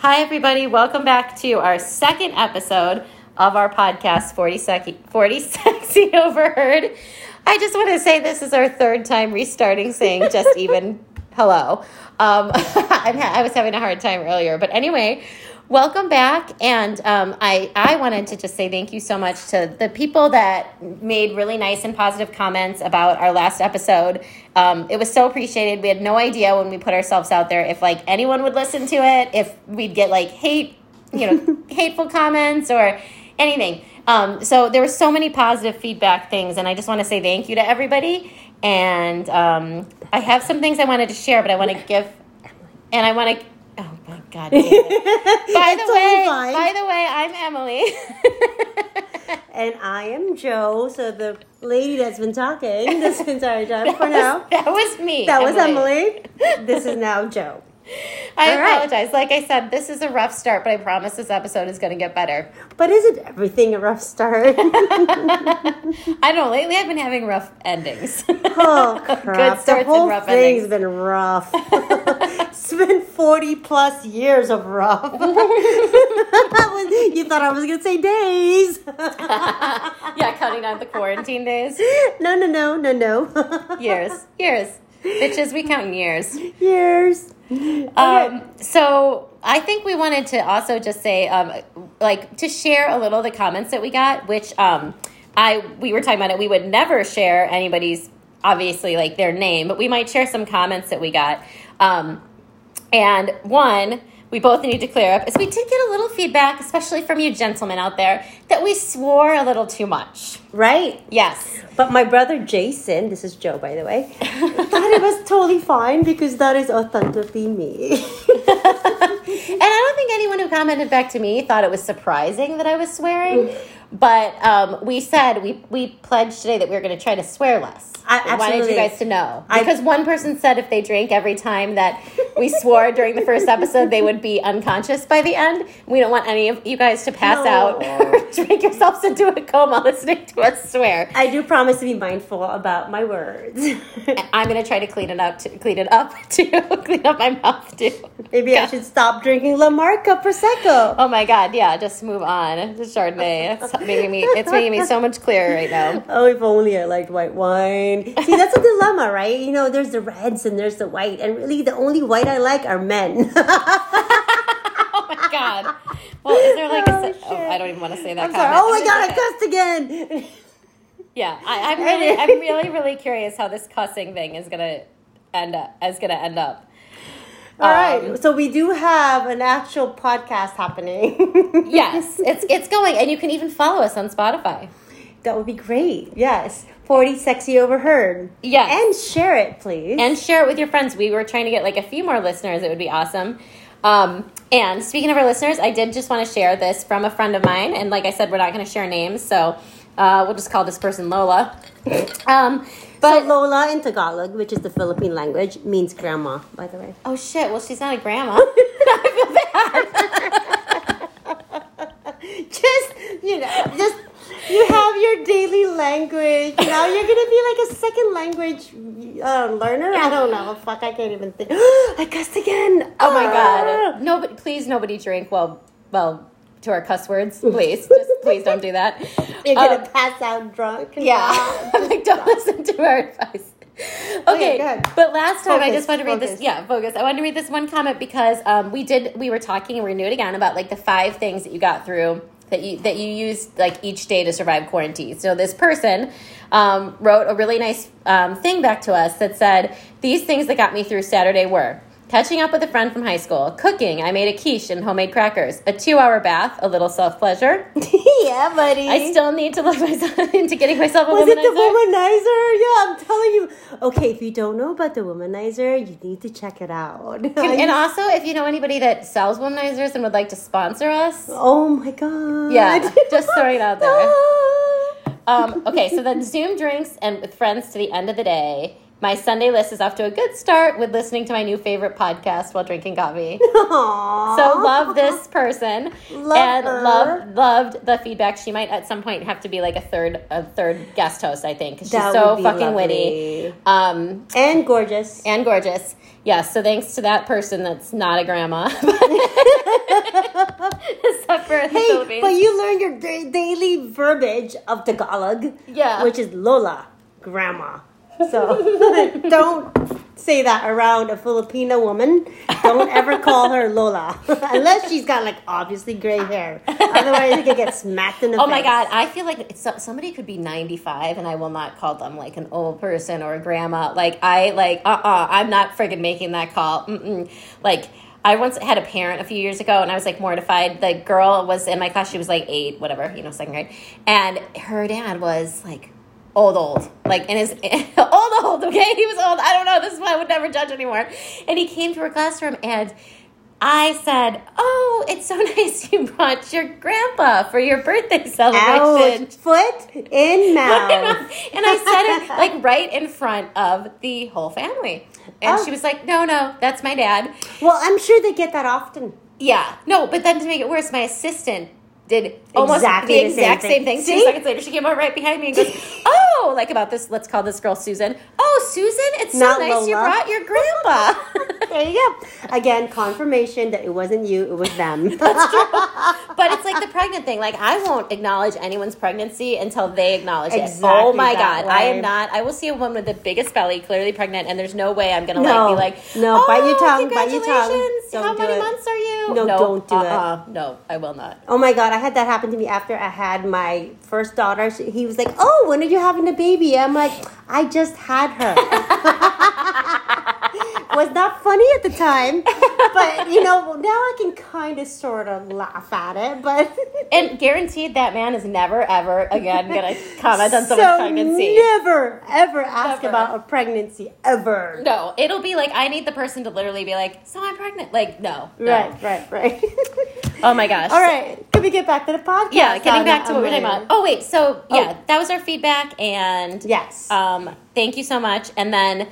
Hi, everybody. Welcome back to our second episode of our podcast, 40 Sexy Overheard. I just want to say this is our third time restarting saying just even hello. I was having a hard time earlier. But anyway, welcome back. And I wanted to just say thank you so much to the people that made really nice and positive comments about our last episode. It was so appreciated. We had no idea when we put ourselves out there if like anyone would listen to it, if we'd get like hateful comments or anything. So there were so many positive feedback things, and I just want to say thank you to everybody. And I have some things I wanted to share, but I want to give, and I want to. Oh my God! Damn it. By the way, I'm Emily, and I am Jo. So the lady that's been talking this entire time that was me. That was Emily. This is now Jo. I apologize. Like I said, this is a rough start, but I promise this episode is going to get better. But isn't everything a rough start? I don't know. Lately, I've been having rough endings. Oh, crap. Good starts and rough endings. The whole thing's been rough. It's been 40 plus years of rough. You thought I was going to say days. Yeah, counting out the quarantine days. No. Years. Bitches, we count in years. Okay. So I think we wanted to also just say, to share a little of the comments that we got, which we were talking about it. We would never share anybody's, obviously, like their name, but we might share some comments that we got. And one we both need to clear up is we did get a little feedback, especially from you gentlemen out there, that we swore a little too much. Right. Yes. But my brother Jason, this is Joe, by the way, thought it was totally fine because that is authentically me. And I don't think anyone who commented back to me thought it was surprising that I was swearing. But we said, we pledged today that we were going to try to swear less. I wanted you guys to know. Because one person said if they drank every time that we swore during the first episode, they would be unconscious by the end. We don't want any of you guys to pass out or drink yourselves into a coma listening to us swear. I do promise to be mindful about my words. I'm going to try to clean up my mouth too. Maybe I should stop drinking La Marca Prosecco. Oh my God, yeah, just move on to Chardonnay. It's making me so much clearer right now. Oh, if only I liked white wine. See, that's a dilemma, right? You know, there's the reds and there's the white. And really, the only white I like are men. Oh, my God. Well, is there like I don't even want to say that I'm comment. Sorry. Oh, my God, I cussed again. Yeah, I'm really curious how this cussing thing is going to end up. All right, so we do have an actual podcast happening. Yes, it's going, and you can even follow us on Spotify. That would be great. Yes, 40 Sexy Overheard. Yes. And share it, please. And share it with your friends. We were trying to get like a few more listeners. It would be awesome. And speaking of our listeners, I did just want to share this from a friend of mine. And like I said, we're not going to share names, so we'll just call this person Lola. So Lola in Tagalog, which is the Philippine language, means grandma, by the way. Oh, shit. Well, she's not a grandma. I feel bad. Just you have your daily language. Now you're going to be like a second language learner. I don't know. Fuck, I can't even think. I cussed again. Oh, my God. No, but please, nobody drink well. To our cuss words, please. Just please don't do that. You're going to pass out drunk. Yeah. Like, don't listen to our advice. Okay, oh, but last time I just wanted to read this. Yeah, focus. I wanted to read this one comment because we were talking, and we're going to do it again, about like the 5 things that you got through that you used like each day to survive quarantine. So this person wrote a really nice thing back to us that said, these things that got me through Saturday were catching up with a friend from high school, cooking, I made a quiche and homemade crackers, a 2-hour bath, a little self-pleasure. Yeah, buddy. I still need to look myself into getting myself a womanizer. Was it the womanizer? Yeah, I'm telling you. Okay, if you don't know about the womanizer, you need to check it out. And also, if you know anybody that sells womanizers and would like to sponsor us. Oh, my God. Yeah, just throwing it out there. Okay, so then Zoom drinks and with friends to the end of the day. My Sunday list is off to a good start with listening to my new favorite podcast while drinking coffee. Aww. So love this person. Loved the feedback. She might at some point have to be like a third guest host, I think. She's so fucking witty. And gorgeous. And gorgeous. Yeah, so thanks to that person that's not a grandma. Except for the Philippines. But you learn your daily verbiage of Tagalog. Yeah. Which is Lola, grandma. So don't say that around a Filipino woman. Don't ever call her Lola. Unless she's got, like, obviously gray hair. Otherwise, you could get smacked in the face. Oh, my God. I feel like somebody could be 95, and I will not call them, like, an old person or a grandma. Like, I'm not friggin' making that call. Mm-mm. Like, I once had a parent a few years ago, and I was, like, mortified. The girl was in my class. She was, like, 8, whatever, you know, second grade. And her dad was, like, old, like, and his old, okay? He was old. I don't know. This is why I would never judge anymore. And he came to her classroom, and I said, "Oh, it's so nice you brought your grandpa for your birthday celebration." Ouch. Foot in mouth. And I said it, like, right in front of the whole family. And she was like, No, that's my dad. Well, I'm sure they get that often. Yeah. No, but then to make it worse, my assistant did almost exactly the exact same thing. 2 seconds later, she came out right behind me and goes, "Oh," like, about this, let's call this girl Susan. "Oh, Susan, it's so nice Lola. You brought your grandpa." There you go. Again, confirmation that it wasn't you, it was them. That's true. But it's like the pregnant thing. Like, I won't acknowledge anyone's pregnancy until they acknowledge it. Oh, my God. Way. I am not. I will see a woman with the biggest belly, clearly pregnant, and there's no way I'm going to bite your tongue. Congratulations. How many months are you? No, don't do it. No, I will not. Oh, my God. I had that happen to me after I had my first daughter. He was like, "Oh, when are you having a baby?" I'm like, "I just had her." Was not funny at the time, but, you know, now I can kind of sort of laugh at it. But and guaranteed that man is never, ever again going to comment on someone's pregnancy. Never, ever ask about a pregnancy, ever. No, it'll be like, I need the person to literally be like, "So I'm pregnant." Like, no. Right. Oh, my gosh. All right. Can we get back to the podcast? Yeah, getting back to what we're talking about. Oh, wait. So, yeah, that was our feedback. And yes. Thank you so much. And then...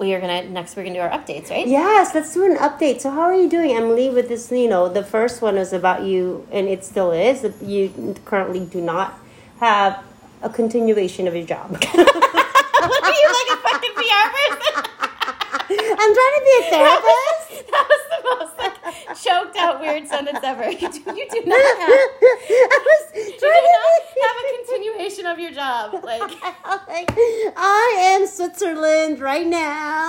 We're gonna do our updates, right? Yes, let's do an update. So how are you doing, Emily, with this? You know, the first one was about you, and it still is. You currently do not have a continuation of your job. Look at you, like a fucking PR person. I'm trying to be a therapist. That was the most, like, choked out weird sentence ever. You do not have a continuation of your job. Like I am Switzerland right now.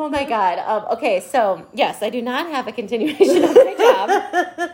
Oh, my God. Okay, so, yes, I do not have a continuation of my job.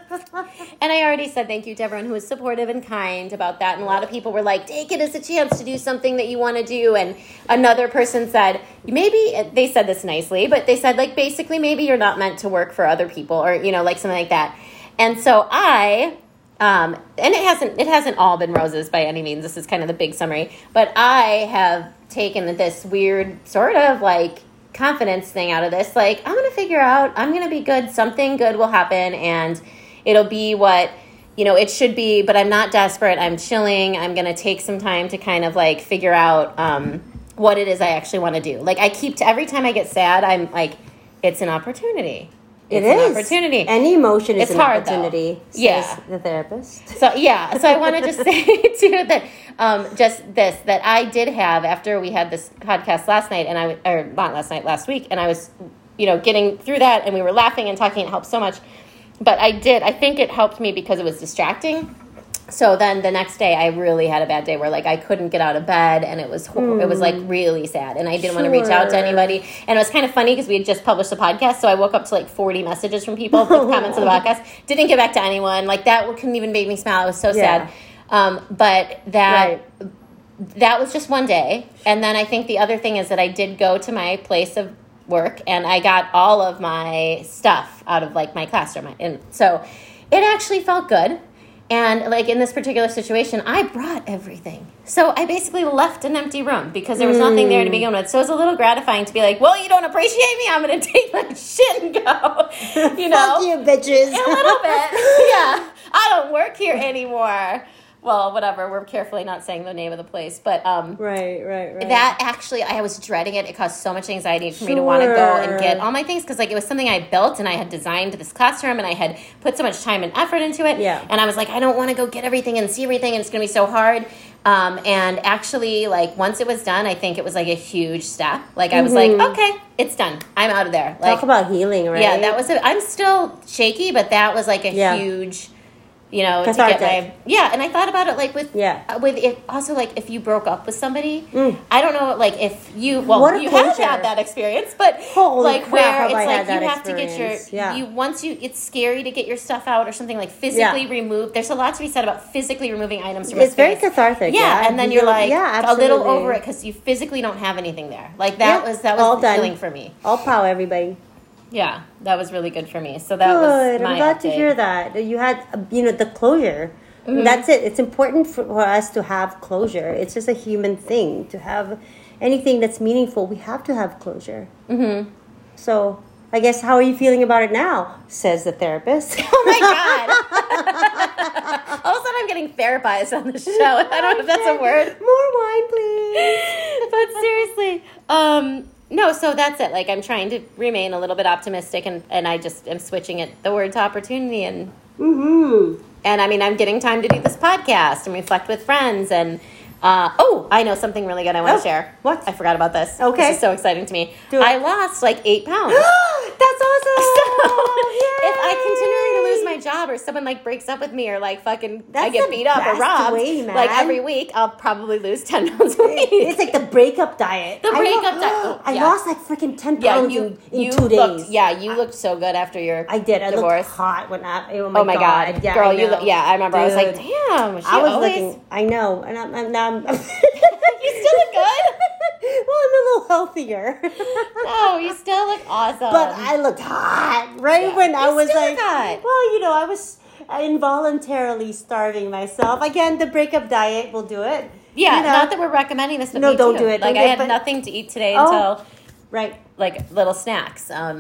And I already said thank you to everyone who was supportive and kind about that. And a lot of people were like, "Take it as a chance to do something that you want to do." And another person said, maybe, they said this nicely, but they said, like, basically, maybe you're not meant to work for other people, or, you know, like, something like that. And so and it hasn't all been roses by any means. This is kind of the big summary. But I have taken this weird sort of, like, confidence thing out of this. Like, I'm going to figure out, I'm going to be good. Something good will happen, and it'll be what, you know, it should be, but I'm not desperate. I'm chilling. I'm going to take some time to kind of, like, figure out what it is I actually want to do. Like, every time I get sad, I'm like, it's an opportunity. It's an opportunity. Any emotion is an opportunity, though. Yeah. The therapist. So, yeah. So I want to just say, too, that that I did have, after we had this podcast last night, last week, and I was, you know, getting through that, and we were laughing and talking. It helped so much. But I think it helped me because it was distracting. So then the next day, I really had a bad day where, like, I couldn't get out of bed, and it was, like, really sad, and I didn't want to reach out to anybody. And it was kind of funny because we had just published the podcast, so I woke up to, like, 40 messages from people with comments on the podcast. Didn't get back to anyone. Like, that couldn't even make me smile. It was so sad. But that was just one day. And then I think the other thing is that I did go to my place of work, and I got all of my stuff out of, like, my classroom. And so it actually felt good. And, like, in this particular situation, I brought everything. So I basically left an empty room because there was nothing there to begin with. So it was a little gratifying to be like, "Well, you don't appreciate me. I'm going to take my shit and go." You know? Fuck you, bitches. A little bit. Yeah. I don't work here anymore. well, whatever, we're carefully not saying the name of the place, but right. That actually, I was dreading it. It caused so much anxiety for me to want to go and get all my things, because like it was something I built and I had designed this classroom and I had put so much time and effort into it. Yeah. And I was like, I don't want to go get everything and see everything, and it's going to be so hard. And actually, like, once it was done, I think it was, like, a huge step. Like, I was like, okay, it's done. I'm out of there. Like, talk about healing, right? Yeah, that was – I'm still shaky, but that was, like, a huge, you know, cathartic. To get my – yeah, and I thought about it, like, with – with it, also, like, if you broke up with somebody, I don't know, like, if you – well, you have had that experience, but, where it's, like, you have to get your – it's scary to get your stuff out or something, like, physically remove. There's a lot to be said about physically removing items from a space. It's very cathartic. Yeah, and then you're like a little over it because you physically don't have anything there. Like that was healing for me. All power, everybody. Yeah, that was really good for me. So that was my update. I'm glad to hear that you had the closure. Mm-hmm. That's it. It's important for us to have closure. It's just a human thing to have anything that's meaningful. We have to have closure. Mm-hmm. So. I guess, how are you feeling about it now? Says the therapist. Oh, my God. All of a sudden, I'm getting therapized on the show. I don't know if that's a word. More wine, please. But seriously. No, so that's it. Like, I'm trying to remain a little bit optimistic, and I just am switching the word to opportunity. And, and, I mean, I'm getting time to do this podcast and reflect with friends. And, I know something really good I want to share. What? I forgot about this. Okay. This is so exciting to me. I lost, 8 pounds. That's awesome. If I continue to lose my job, or someone breaks up with me, or I get beat up or robbed, every week, I'll probably lose 10 pounds a week. It's like the breakup diet. Oh, I lost freaking 10 pounds in 2 days. You looked so good after your divorce. I did. I looked hot when I. Oh my God. Yeah, girl, you look. Yeah, I remember. Dude. I was like, damn. I was looking. I know. And now I'm. You still look good. Well, I'm a little healthier. No, you still look awesome. But I looked hot, right? Yeah. When I was hot. Well, I was involuntarily starving myself. Again, the breakup diet will do it. Yeah, not that we're recommending this, but no, don't do it. I had nothing to eat today until little snacks. At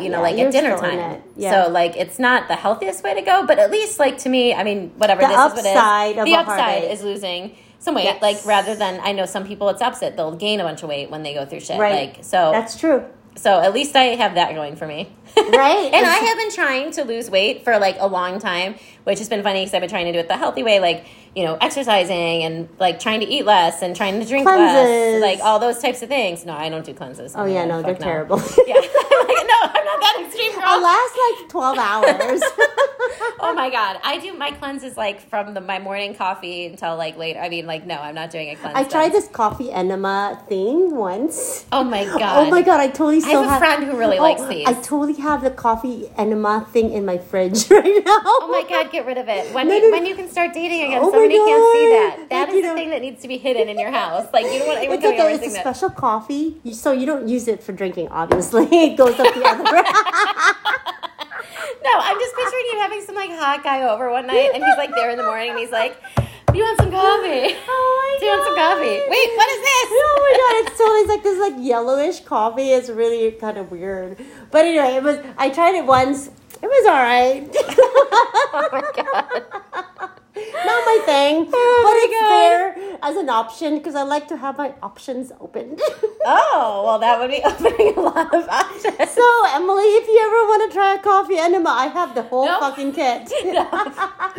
dinner time. Yeah. So it's not the healthiest way to go, but at least to me, I mean, whatever, this is what it is. The upside is losing some weight, rather than, I know some people it's opposite. They'll gain a bunch of weight when they go through shit. Right. So that's true. So at least I have that going for me. Right. And I have been trying to lose weight for a long time, which has been funny because I've been trying to do it the healthy way, exercising and trying to eat less and trying to drink less, all those types of things. No, I don't do cleanses. Oh, yeah, no, they're terrible. Yeah. No, I'm not that extreme, girl. I'll last 12 hours. Oh, my God. I do my cleanses from my morning coffee until later. I mean, no, I'm not doing a cleanse. I tried this coffee enema thing once. Oh, my God. I totally still have... I have a friend who really likes these. I totally have the coffee enema thing in my fridge right now. Oh, my God. Get rid of it. When you can start dating again, somebody can't see that. That is the thing that needs to be hidden in your house. You don't want anyone coming over and seeing that. It's a special coffee, so you don't use it for drinking, obviously. It goes up the other. No, I'm just picturing you having some hot guy over one night, and he's there in the morning, and he's like, "You want some coffee? Oh my God! Do you want some coffee? Wait, what is this? Oh my God! It's totally this yellowish coffee. It's really kind of weird. But anyway, I tried it once. It was all right. Oh my God! Not my thing, but it's there as an option because I like to have my options open. Oh, well, that would be opening a lot of options. So, Emily, if you ever want to try a coffee enema, I have the whole fucking kit. No.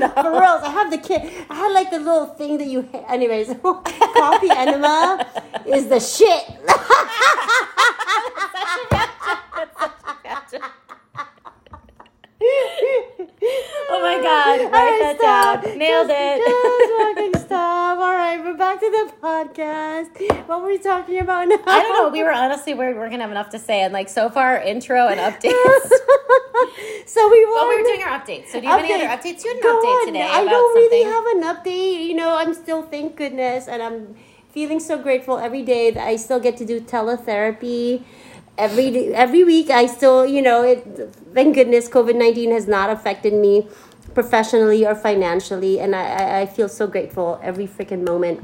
For reals, I have the kit. I had the little thing that you... Anyways, coffee enema is the shit. That's such a Oh my God, write that down. Nailed it. Just fucking stop. All right, we're back to the podcast. What were we talking about now? I don't know. We were honestly worried we were going to have enough to say. And so far, intro and updates. So we were doing our updates. So do you have any other updates? You had an update today. I don't really have an update. I'm still, thank goodness. And I'm feeling so grateful every day that I still get to do teletherapy. Every week, I still, thank goodness, COVID-19 has not affected me professionally or financially, and I feel so grateful every freaking moment.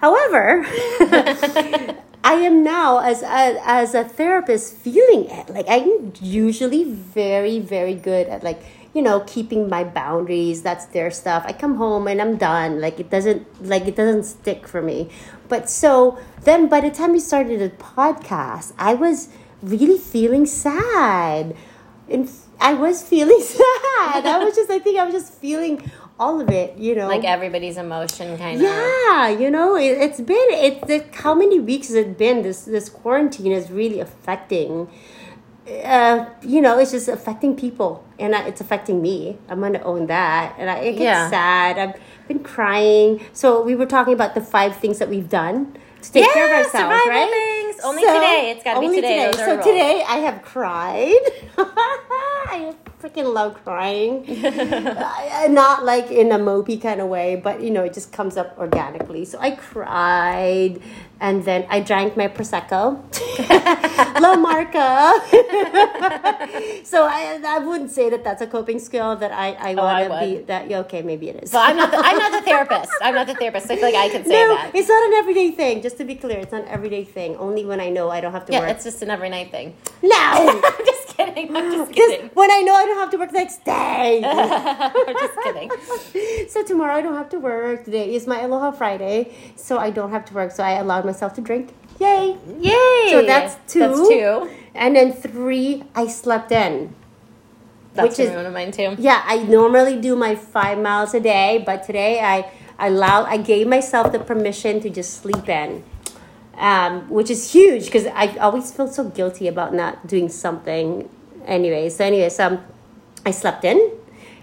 However, I am now, as a therapist, feeling it. I'm usually very, very good at you know, keeping my boundaries. That's their stuff. I come home and I'm done. It doesn't stick for me. But so then by the time we started a podcast, I was really feeling sad. And I was feeling sad. I think I was just feeling all of it, you know. Like everybody's emotion kind of. Yeah, you know, it's been how many weeks has it been? This quarantine is really affecting, you know, it's just affecting people. And it's affecting me. I'm going to own that. And it gets sad. I've been crying. So we were talking about the 5 things that we've done to take care of ourselves, right? Things. Only today. It's got to be today. So today I have cried. I freaking love crying. Not like in a mopey kind of way, but, you know, it just comes up organically. So I cried. And then I drank my Prosecco. La Marca. So I wouldn't say that that's a coping skill that I want to be. That okay, maybe it is. Well, I'm not the therapist. I feel like I can say that. It's not an everyday thing. Just to be clear, it's not an everyday thing. Only when I know I don't have to work. Yeah, it's just an every night thing. No! I'm just kidding. When I know I don't have to work the next day. I'm just kidding. So tomorrow I don't have to work. Today is my Aloha Friday. So I don't have to work. So I allowed myself to drink. Yay! So that's two. And then 3, I slept in. That's one of mine too. Yeah, I normally do my 5 miles a day, but today I gave myself the permission to just sleep in. Which is huge because I always feel so guilty about not doing something. Anyway, so I slept in,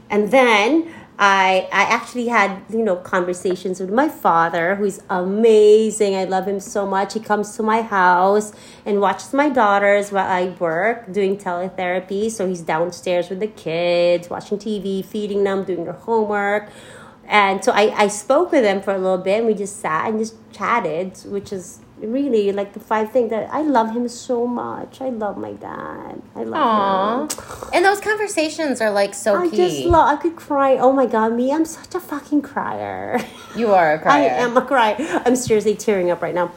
and then I actually had, you know, conversations with my father, who's amazing. I love him so much. He comes to my house and watches my daughters while I work doing teletherapy. So he's downstairs with the kids, watching TV, feeding them, doing their homework. And so I spoke with him for a little bit, and we just sat and just chatted, which is really like the 5 things that I love him so much. I love my dad. I love him. And those conversations are like so key. I could cry. Oh my God, me. I'm such a fucking crier. You are a crier. I am a crier. I'm seriously tearing up right now.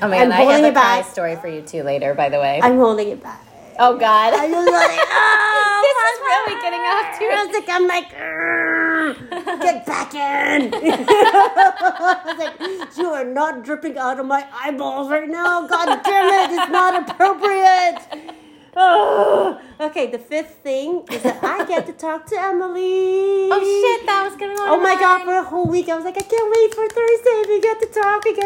Oh my God, I have a cry story for you too later, by the way. I'm holding it back. Oh God. I'm just like, this is really getting off to it. I'm like, get back in. I was like, you are not dripping out of my eyeballs right now. God damn it. It's not appropriate. Oh. Okay, the 5th thing is that I get to talk to Emily. Oh shit, that was going on. Oh my God, for a whole week I was like, I can't wait for Thursday. We get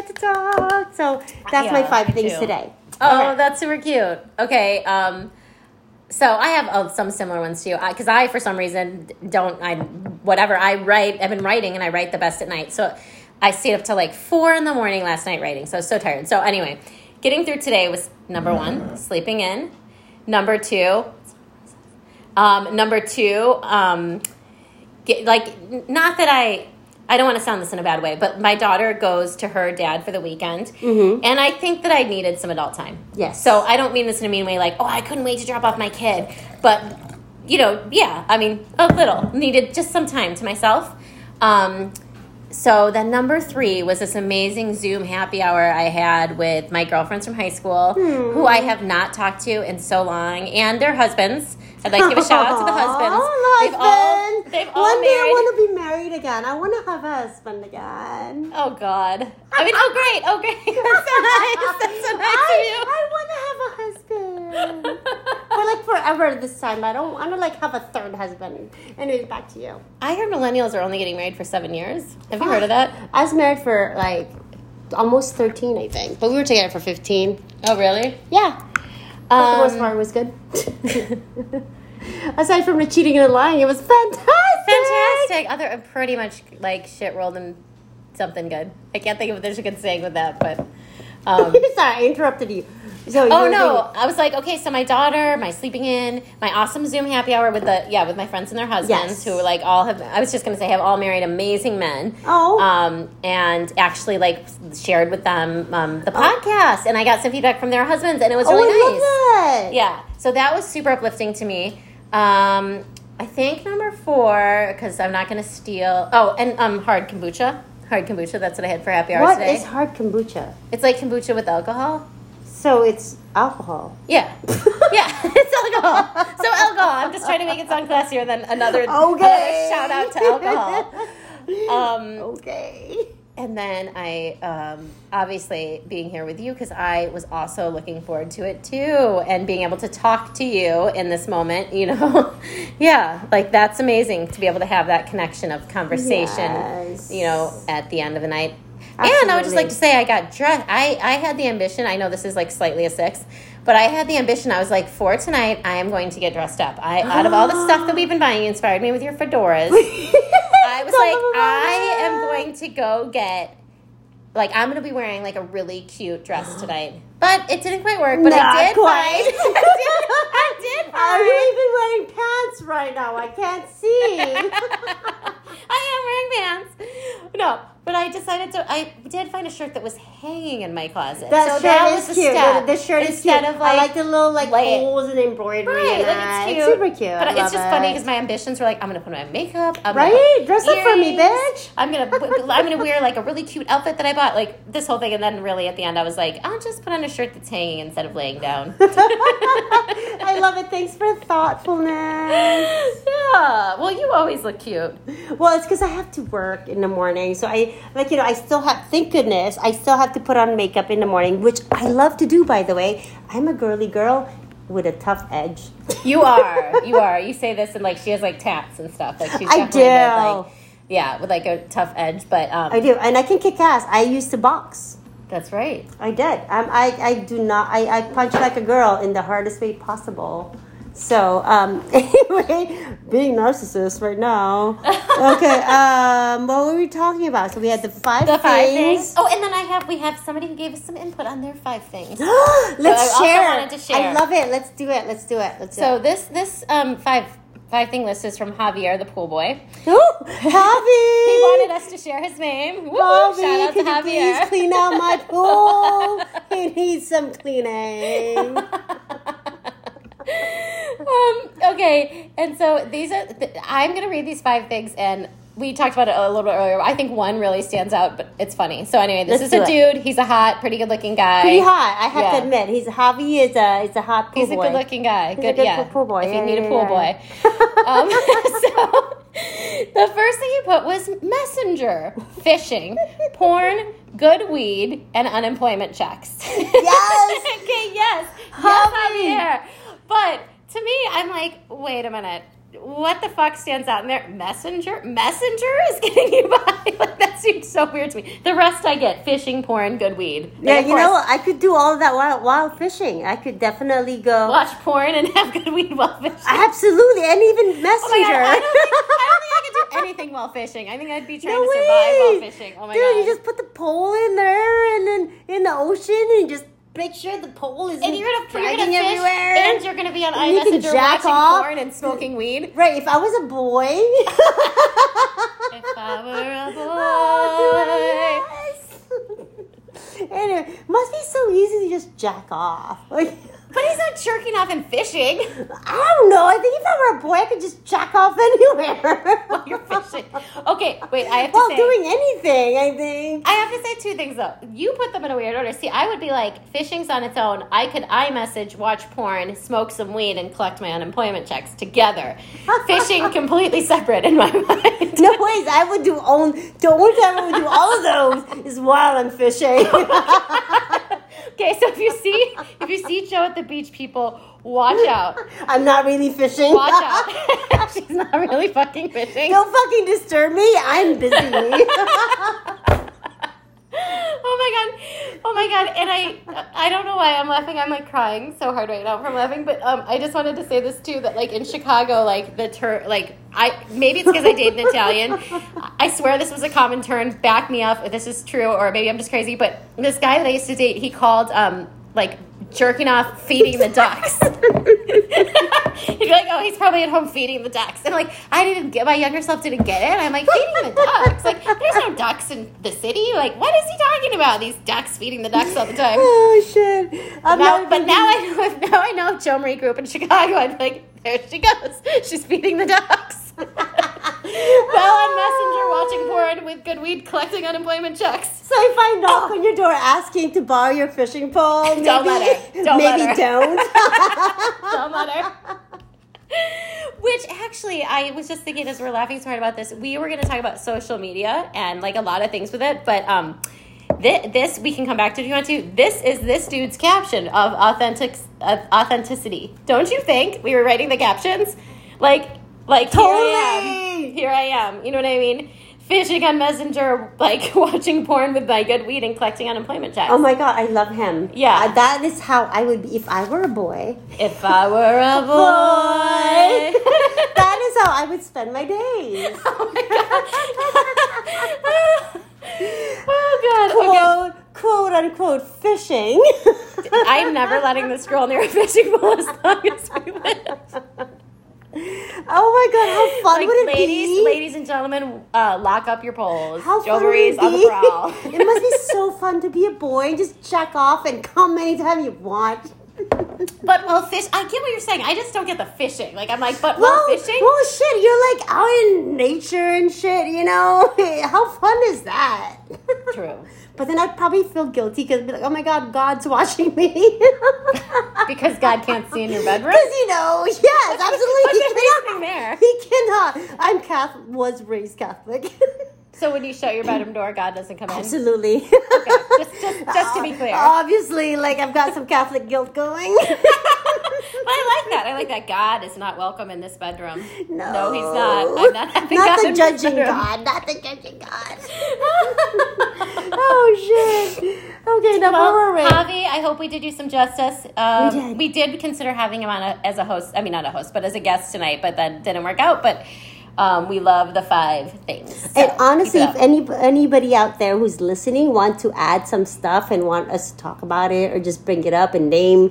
to talk. So that's my 5 things today. Oh, okay. That's super cute. Okay, so I have some similar ones too, because I for some reason I've been writing, and I write the best at night. So I stayed up till like 4 in the morning last night writing, so I was so tired. So anyway, getting through today was number 1, sleeping in. Number 2, not that I don't want to sound this in a bad way, but my daughter goes to her dad for the weekend, and I think that I needed some adult time. Yes. So I don't mean this in a mean way, like, oh, I couldn't wait to drop off my kid. But, you know, yeah, I mean, a little. Needed just some time to myself. So then number 3 was this amazing Zoom happy hour I had with my girlfriends from high school, who I have not talked to in so long, and their husbands. I'd like to give a shout out to the husbands. They've all married. One day I want to be married again. I want to have a husband again. Oh, God. I mean, oh, great. That's so nice of you. I want to have a husband. For like forever this time. I don't want to like have a third husband. Anyways, back to you. I heard millennials are only getting married for 7 years. Have you heard of that? I was married for like almost 13, I think. But we were together for 15. Oh, really? Yeah. The most part was good. Aside from the cheating and the lying, it was fantastic. Other pretty much like shit rolled in something good. I can't think of if there's a good saying with that, but sorry, I interrupted you. I was like, okay, so my daughter, my sleeping in, my awesome Zoom happy hour with my friends and their husbands, who like have all married amazing men. Oh. And actually like shared with them the podcast, and I got some feedback from their husbands, and it was really nice. I love that. Yeah. So that was super uplifting to me. I think number 4, because I'm not going to steal. Oh, and hard kombucha. That's what I had for happy hour today. What is hard kombucha? It's like kombucha with alcohol. So it's alcohol. Yeah. It's alcohol. I'm just trying to make it sound classier than another shout out to alcohol. Okay. And then I, obviously, being here with you, because I was also looking forward to it, too, and being able to talk to you in this moment, you know. Yeah, like, that's amazing to be able to have that connection of conversation, yes, you know, at the end of the night. Absolutely. And I would just like to say I got dressed. I had the ambition. I know this is, like, slightly a six, but I had the ambition. I was like, for tonight, I am going to get dressed up. Out of all the stuff that we've been buying, you inspired me with your fedoras. I was like, I am going to go get, like, I'm going to be wearing, like, a really cute dress tonight. But it didn't quite work, but I did find. I'm even wearing pants right now. I can't see. I am wearing pants. No, but I decided to, I did find a shirt that was hanging in my closet. That shirt is cute. The shirt is cute. Of, like, I like the little, like, holes and embroidery. Right, like, it's cute. It's super cute. But it's just funny because my ambitions were like, I'm going to put on my makeup. Dress up for me, bitch. I'm going to wear, like, a really cute outfit that I bought. Like, this whole thing. And then really at the end I was like, I'll just put on a shirt that's hanging instead of laying down. I love it. Thanks for thoughtfulness. Yeah. Well, you always look cute. Well, it's because I have to work in the morning. So I still have to put on makeup in the morning, which I love to do, by the way. I'm a girly girl with a tough edge. You are. You say this and, like, she has, like, tats and stuff. Like, she's definitely good, like, yeah, with, like, a tough edge. But I do. And I can kick ass. I used to box. That's right. I did. I punch like a girl in the hardest way possible. So, anyway, being narcissist right now. Okay, what were we talking about? So we had the five things. Oh, and then we have somebody who gave us some input on their five things. Let's share. I love it. Let's do it. This five thing list is from Javier, the pool boy. Oh, Javi! He wanted us to share his name. Woo! Javi, shout out to Javier. Please clean out my pool. He needs some cleaning. Okay, and so these are. I'm going to read these five things, and we talked about it a little bit earlier. I think one really stands out, but it's funny. So anyway, this is a dude. He's a hot, pretty good-looking guy. Pretty hot. I have to admit, Javi is a hot pool boy. He's a good-looking guy. He's a good pool boy. If you need a pool boy. So the first thing you put was messenger, fishing, porn, good weed, and unemployment checks. Yes. Okay. Yes. Javi. Yes, Javier. But to me, I'm like, wait a minute. What the fuck stands out in there? Messenger is getting you by. Like, that seems so weird to me. The rest I get. Fishing, porn, good weed. Like, yeah, you know, I could do all of that while fishing. I could definitely go watch porn and have good weed while fishing. Absolutely. And even messenger. Oh my God, I don't think I could do anything while fishing. I think I'd be trying to survive while fishing. Oh my God. Dude, you just put the pole in there and then in the ocean and just make sure the pole isn't dragging everywhere. And you're going to be on iMessenger watching porn and smoking weed. Right, if I was a boy. If I were a boy. Oh, yes. Anyway, must be so easy to just jack off. Like, but he's not jerking off and fishing. I don't know. I think if I were a boy, I could just jack off anywhere. While you're fishing. Okay, wait, I have to say. Well, doing anything, I think. I have to say two things, though. You put them in a weird order. See, I would be like, fishing's on its own. I could iMessage, watch porn, smoke some weed, and collect my unemployment checks together. Fishing completely separate in my mind. No ways. I would do the only time I would do all of those is while I'm fishing. Okay, so if you see Joe at the beach, people, watch out. I'm not really fishing. Watch out. She's not really fucking fishing. Don't fucking disturb me. I'm busy. Oh my god. And I don't know why I'm laughing. I'm like crying so hard right now from laughing. But I just wanted to say this too, that like in Chicago, like the maybe it's because I dated an Italian. I swear this was a common term. Back me up if this is true, or maybe I'm just crazy. But this guy that I used to date, he called like jerking off feeding the ducks. You'd be like, oh, he's probably at home feeding the ducks. And like, my younger self didn't get it. I'm like, feeding the ducks. Like, there's no ducks in the city. Like, what is he talking about? These ducks feeding the ducks all the time. Oh shit! Now I know if Jo Marie grew up in Chicago, I'd be like, there she goes. She's feeding the ducks. Well, on Messenger, watching porn with good weed, collecting unemployment checks. So if I knock on your door asking to borrow your fishing pole, maybe don't let her. Don't let her. Which actually, I was just thinking as we're laughing so hard about this, we were going to talk about social media and like a lot of things with it, but this we can come back to if you want to. This is this dude's caption of authenticity. Don't you think we were writing the captions? Like totally. Here I am. You know what I mean? Fishing on Messenger, like watching porn with my good weed and collecting unemployment checks. Oh my God, I love him. Yeah. That is how I would be if I were a boy. If I were a boy. That is how I would spend my days. Oh my God. Oh God. Quote unquote fishing. I'm never letting this girl near a fishing pool as long as we live. Oh my God, how fun would it be? Ladies and gentlemen, lock up your poles. How Joveries fun would it be? On the prowl. It must be so fun to be a boy and just check off and come anytime you want. But while fish, I get what you're saying. I just don't get the fishing. Like, I'm like, but while fishing? Well, shit, you're like out in nature and shit, you know? How fun is that? True. But then I'd probably feel guilty because I'd be like, oh my God, God's watching me. Because God can't see in your bedroom? Because, you know, yes, absolutely. He cannot. I'm Catholic, was raised Catholic. So when you shut your bedroom door, God doesn't come in? Absolutely. Okay, just to be clear. Obviously, like, I've got some Catholic guilt going. Well, I like that. God is not welcome in this bedroom. No, he's not. I'm not having not God the in judging bedroom. God. Not the judging God. Oh, shit. Okay, now we're ready. Javi, I hope we did you some justice. We did consider having him on as a host. I mean, not a host, but as a guest tonight, but that didn't work out. But we love the 5 things. So and honestly, if anybody out there who's listening want to add some stuff and want us to talk about it or just bring it up and name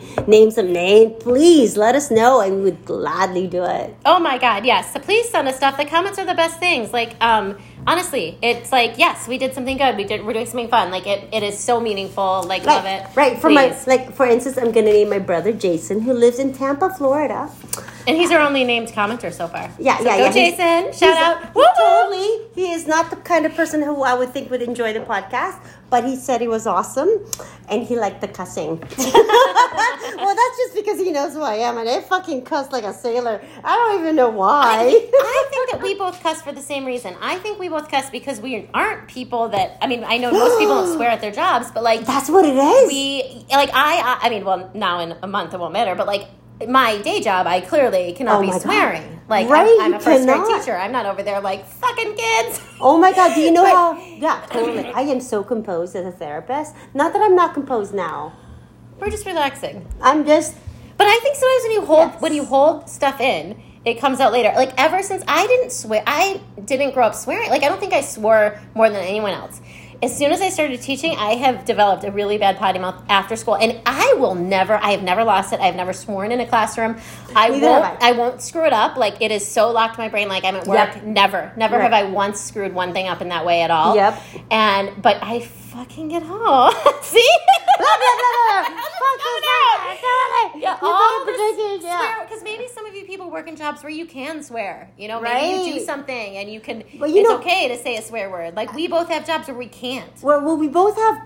some name, please let us know and we would gladly do it. Oh my God, yes. So please send us stuff. The comments are the best things. Like, honestly, it's like, yes, we did something good. We're doing something fun. Like, it is so meaningful. Like, love it. Right. For instance, I'm going to name my brother Jason, who lives in Tampa, Florida. And he's our only named commenter so far. Yeah. Go Jason. Shout out. Totally. He is not the kind of person who I would think would enjoy the podcast, but he said he was awesome, and he liked the cussing. Well, that's just because he knows who I am, and I fucking cuss like a sailor. I don't even know why. I think that we both cuss for the same reason. I think we both cuss because we aren't people that, I mean, I know most people don't swear at their jobs, but like. That's what it is. I mean, now in a month it won't matter, but like. My day job, I clearly cannot be swearing. God. Like, right? I'm a first-grade teacher. I'm not over there like, fucking kids. Oh, my God. Do you know how? Yeah, totally. I am so composed as a therapist. Not that I'm not composed now. We're just relaxing. But I think sometimes when you hold stuff in, it comes out later. Like, ever since I didn't grow up swearing. Like, I don't think I swore more than anyone else. As soon as I started teaching, I have developed a really bad potty mouth after school. And I have never lost it. I've never sworn in a classroom. I won't screw it up. Like, it is so locked in my brain. Like, I'm at work. Yep. Never have I once screwed one thing up in that way at all. Yep. But I fucking get home. See? Because maybe some of you people work in jobs where you can swear. You know, maybe you do something and you can. Well, it's okay to say a swear word. Like, we both have jobs where we can't. Well, we both have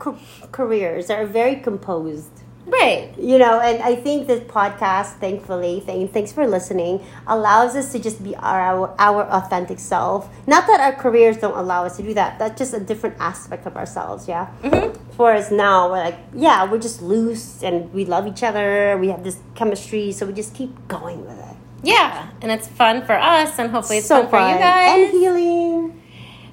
careers that are very composed. Right. You know, and I think this podcast, thankfully, thanks for listening, allows us to just be our authentic self. Not that our careers don't allow us to do that. That's just a different aspect of ourselves, yeah? Mm-hmm. For us now, we're like, yeah, we're just loose and we love each other. We have this chemistry, so we just keep going with it. Yeah, and it's fun for us and hopefully it's so fun for you guys. And healing.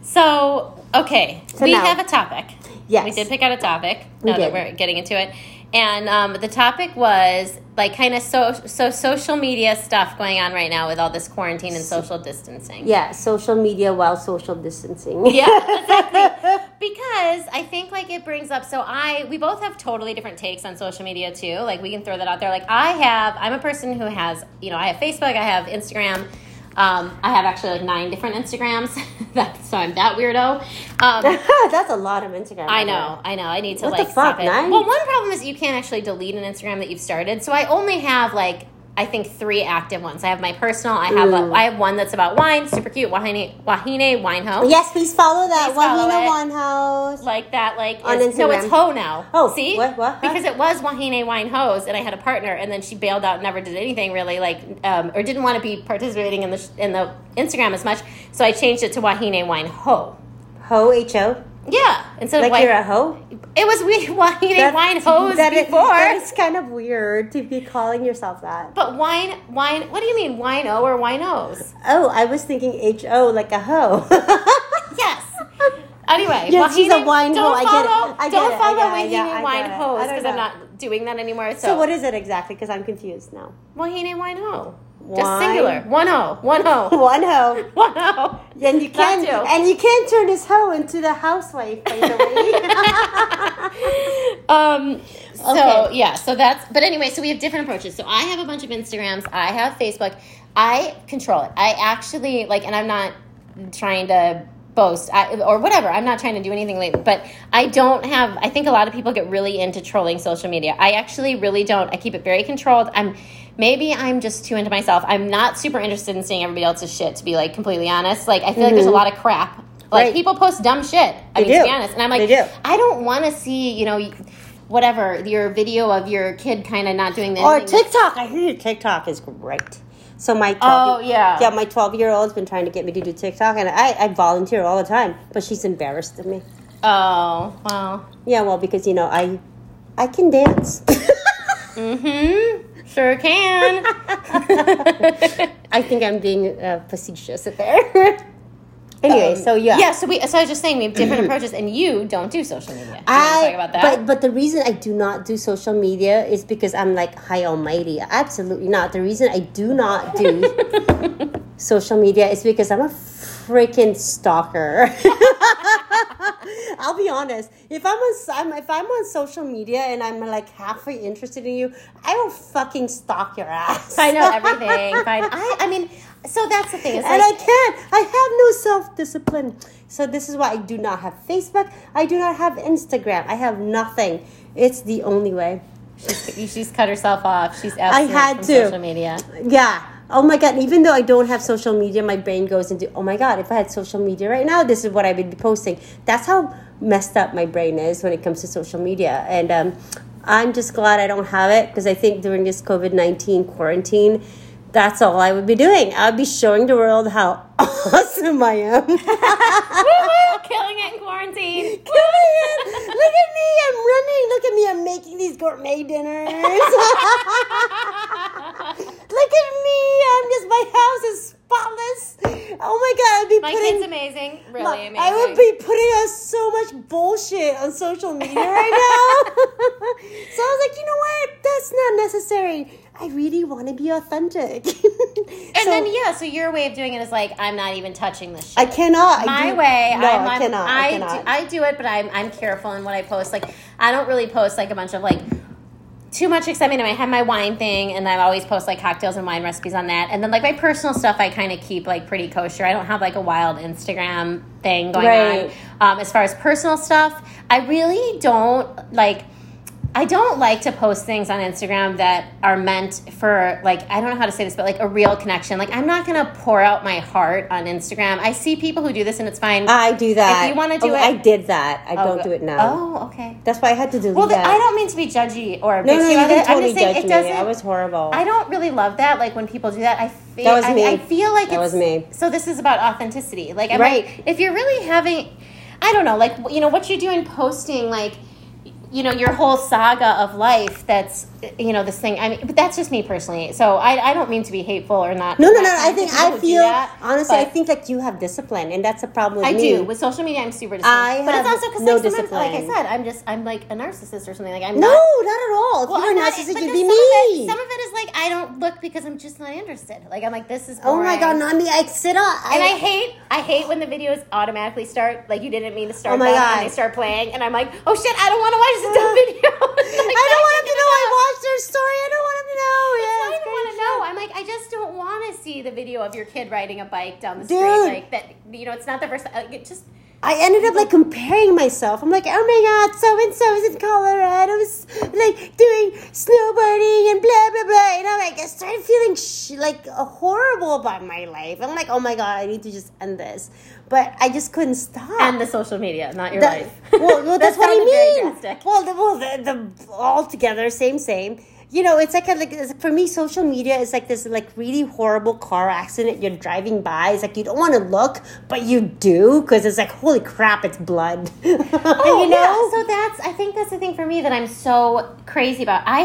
So, okay, we have a topic. Yes. We did pick out a topic now that we're getting into it. And the topic was like kind of so social media stuff going on right now with all this quarantine and social distancing. Yeah, social media while social distancing. Yeah, exactly. Because I think like it brings up. So we both have totally different takes on social media too. Like we can throw that out there. Like I'm a person who has, you know, I have Facebook, I have Instagram. I have actually like 9 different Instagrams, so I'm that weirdo. That's a lot of Instagrams. I know. I need to what like the fuck, stop it. 9? Well, one problem is you can't actually delete an Instagram that you've started. So I only have like I think, three active ones. I have my personal. I have one that's about wine. Super cute. Wahine Wine Ho. Yes, please follow that. Wahine Wine Ho. Like that. Like on Instagram. No, it's Ho now. Oh, see? What? Because it was Wahine Wine Ho's, and I had a partner, and then she bailed out and never did anything really, like, or didn't want to be participating in the Instagram as much. So I changed it to Wahine Wine Ho. Ho, H-O? Yeah. And so like you're a hoe? It was Wahine Wine Hoes before. It's kind of weird to be calling yourself that. But wine, what do you mean wine-o or wine-os? Oh, I was thinking H-O like a hoe. Yes. Anyway. Yes, she's a wine hoe. Don't follow Wahine Wine Hoes because I'm not doing that anymore. So what is it exactly? Because I'm confused now. Wahine Wine Ho. Just singular. One ho. And you can turn this hoe into the housewife, by the way. So that's, but anyway, so we have different approaches. So I have a bunch of Instagrams, I have Facebook, I control it. I actually like, and I'm not trying to boast or whatever. I'm not trying to do anything lately, but I think a lot of people get really into trolling social media. I actually really don't. I keep it very controlled. Maybe I'm just too into myself. I'm not super interested in seeing everybody else's shit, to be, like, completely honest. Like, I feel like there's a lot of crap. Like, People post dumb shit. To be honest. And I'm like, I don't want to see, you know, whatever, your video of your kid kind of not doing this. Or TikTok. I hear TikTok is great. So my 12 12-year-old's been trying to get me to do TikTok, and I volunteer all the time. But she's embarrassed of me. Oh, wow. Yeah, well, because, you know, I can dance. Mm-hmm. Sure can. I think I'm being facetious there. Anyway, so I was just saying we have different approaches, and you don't do social media. You want to talk about that? But the reason I do not do social media is because I'm like, high almighty. Absolutely not. The reason I do not do social media is because I'm a freaking stalker. I'll be honest. If I'm on social media and I'm like halfway interested in you, I will fucking stalk your ass. I know everything. I mean, so that's the thing. It's like, and I can't. I have no self-discipline. So this is why I do not have Facebook. I do not have Instagram. I have nothing. It's the only way. She's cut herself off. She's absent from social media. Yeah. Oh my God, even though I don't have social media, my brain goes into, oh my God, if I had social media right now, this is what I would be posting. That's how messed up my brain is when it comes to social media. And I'm just glad I don't have it, because I think during this COVID-19 quarantine, that's all I would be doing. I'd be showing the world how awesome I am. Woo-woo! Killing it in quarantine. Killing it! Look at me, I'm running. Look at me, I'm making these gourmet dinners. Look at me. My house is spotless. Oh my God. Kid's amazing. Really amazing. I would be putting out so much bullshit on social media right now. So I was like, you know what? That's not necessary. I really want to be authentic. So your way of doing it is like, I'm not even touching this shit. I cannot. I do it, but I'm careful in what I post. Like, I don't really post like a bunch of like, too much excitement. I have my wine thing, and I always post like cocktails and wine recipes on that. And then like my personal stuff, I kind of keep like pretty kosher. I don't have like a wild Instagram thing going on. As far as personal stuff, I really don't like. I don't like to post things on Instagram that are meant for, like, I don't know how to say this, but, like, a real connection. Like, I'm not going to pour out my heart on Instagram. I see people who do this, and it's fine. I do that. If you want to do it. I did that. I don't do it now. Oh, okay. That's why I had to delete that. Well, I don't mean to be judgy or... No, you didn't totally judge me. I was horrible. I don't really love that, like, when people do that. That was me. I feel like that was me. So this is about authenticity. Like, right. If you're really having... I don't know, like, you know, what you do in posting, like... you know, your whole saga of life, that's, you know, this thing. I mean, but that's just me personally. So I don't mean to be hateful or not. No. I think like you have discipline, and that's a problem with me. I do. With social media, I'm super disciplined. It's also because like I said, I'm like a narcissist or something. Like No, not at all. If you were a narcissist, you'd be me. Some of it is like, I don't look because I'm just not interested. Like, I'm like, this is boring. Oh my God, not me. I sit up. And I hate when the videos automatically start, like you didn't mean to start. Oh my God. And they start playing, and I'm like, oh shit, I don't want to watch this dumb video. Like, I don't want them to know I watched their story. I don't want them to know. Yeah, I don't want to know. I'm like, I just don't want to see the video of your kid riding a bike down the street. Like that, you know, it's not the first. Like, it just I ended up like comparing myself. I'm like, oh my God, so and so is in Colorado, was like doing snowboarding and blah blah blah. And I'm like, I started feeling horrible about my life. I'm like, oh my God, I need to just end this. But I just couldn't stop. And the social media, not your life. Well, that's what I mean. Well, the all together, same. You know, it's for me, social media is like this really horrible car accident you're driving by. It's like you don't want to look, but you do because it's like, holy crap, it's blood. So I think that's the thing for me that I'm so crazy about. I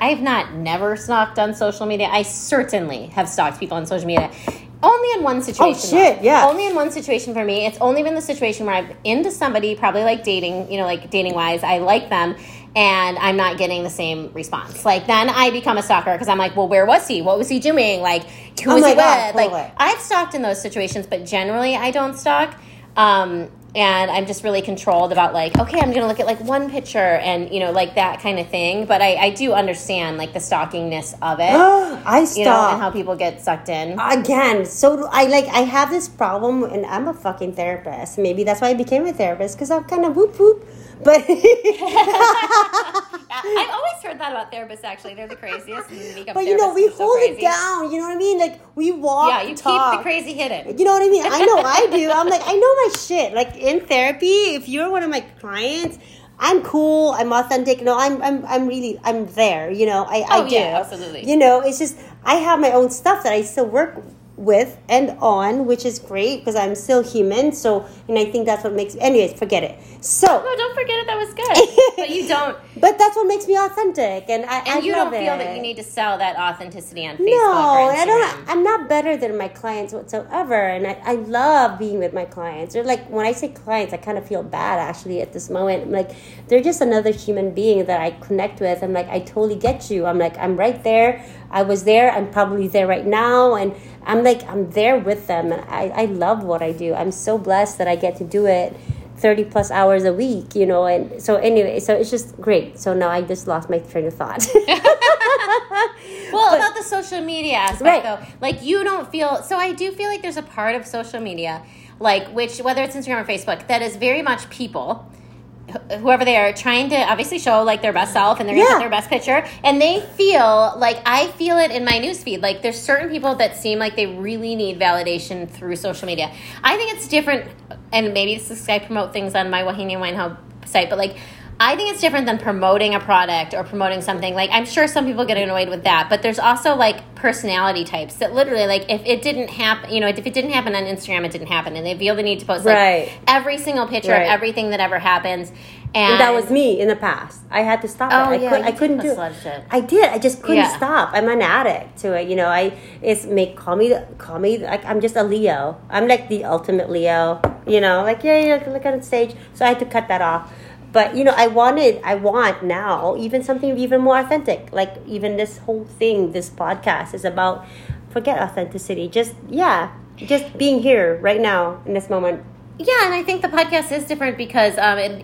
have never stalked on social media. I certainly have stalked people on social media. Only in one situation. Oh, shit, yeah. Only in one situation for me. It's only been the situation where I'm into somebody, probably dating-wise. I like them, and I'm not getting the same response. Then I become a stalker because I'm like, well, where was he? What was he doing? Who was he with? I've stalked in those situations, but generally I don't stalk. And I'm just really controlled about I'm going to look at one picture and, that kind of thing. But I do understand the stalkingness of it. I stalk. And how people get sucked in. Again, so do I. I have this problem and I'm a fucking therapist. Maybe that's why I became a therapist because I'm kind of whoop whoop. But I've always heard that about therapists, actually. They're the craziest. But, we hold it down. You know what I mean? We walk and talk. Keep the crazy hidden. You know what I mean? I know I do. I'm I know my shit. In therapy, if you're one of my clients, I'm cool. I'm authentic. No, I'm really there. I do. Yeah, absolutely. It's just I have my own stuff that I still work with and on, which is great because I'm still human. So, and I think that's what makes. Anyways, forget it. So no, don't forget it. That was good. But you don't. But that's what makes me authentic, and I you love don't feel it. That you need to sell that authenticity on Facebook. No, or Instagram. I don't. I'm not better than my clients whatsoever, and I love being with my clients. They're when I say clients, I kind of feel bad actually at this moment. I'm they're just another human being that I connect with. I'm I totally get you. I'm I'm right there. I was there. I'm probably there right now, and I'm there with them, and I love what I do. I'm so blessed that I get to do it 30 plus hours a week, and so anyway, so it's just great. So now I just lost my train of thought. About the social media aspect, right, though, you don't feel, so I do feel there's a part of social media, which, whether it's Instagram or Facebook, that is very much people, whoever they are, trying to obviously show their best self, and they're going to put their best picture, and they feel I feel it in my newsfeed. There's certain people that seem they really need validation through social media. I think it's different, and maybe this is I promote things on my Wahine Wine Ho site, but I think it's different than promoting a product or promoting something. I'm sure some people get annoyed with that, but there's also personality types that literally if it didn't happen on Instagram, it didn't happen, and they feel the need to post right, every single picture right, of everything that ever happens. And that was me in the past. I had to stop. Oh, it. I couldn't do it. I did. I just couldn't stop. I'm an addict to it. Call me. I'm just a Leo. I'm the ultimate Leo. Look on stage. So I had to cut that off. But, I want now something even more authentic. Even this whole thing, this podcast is about, forget authenticity. Just being here right now in this moment. Yeah, and I think the podcast is different because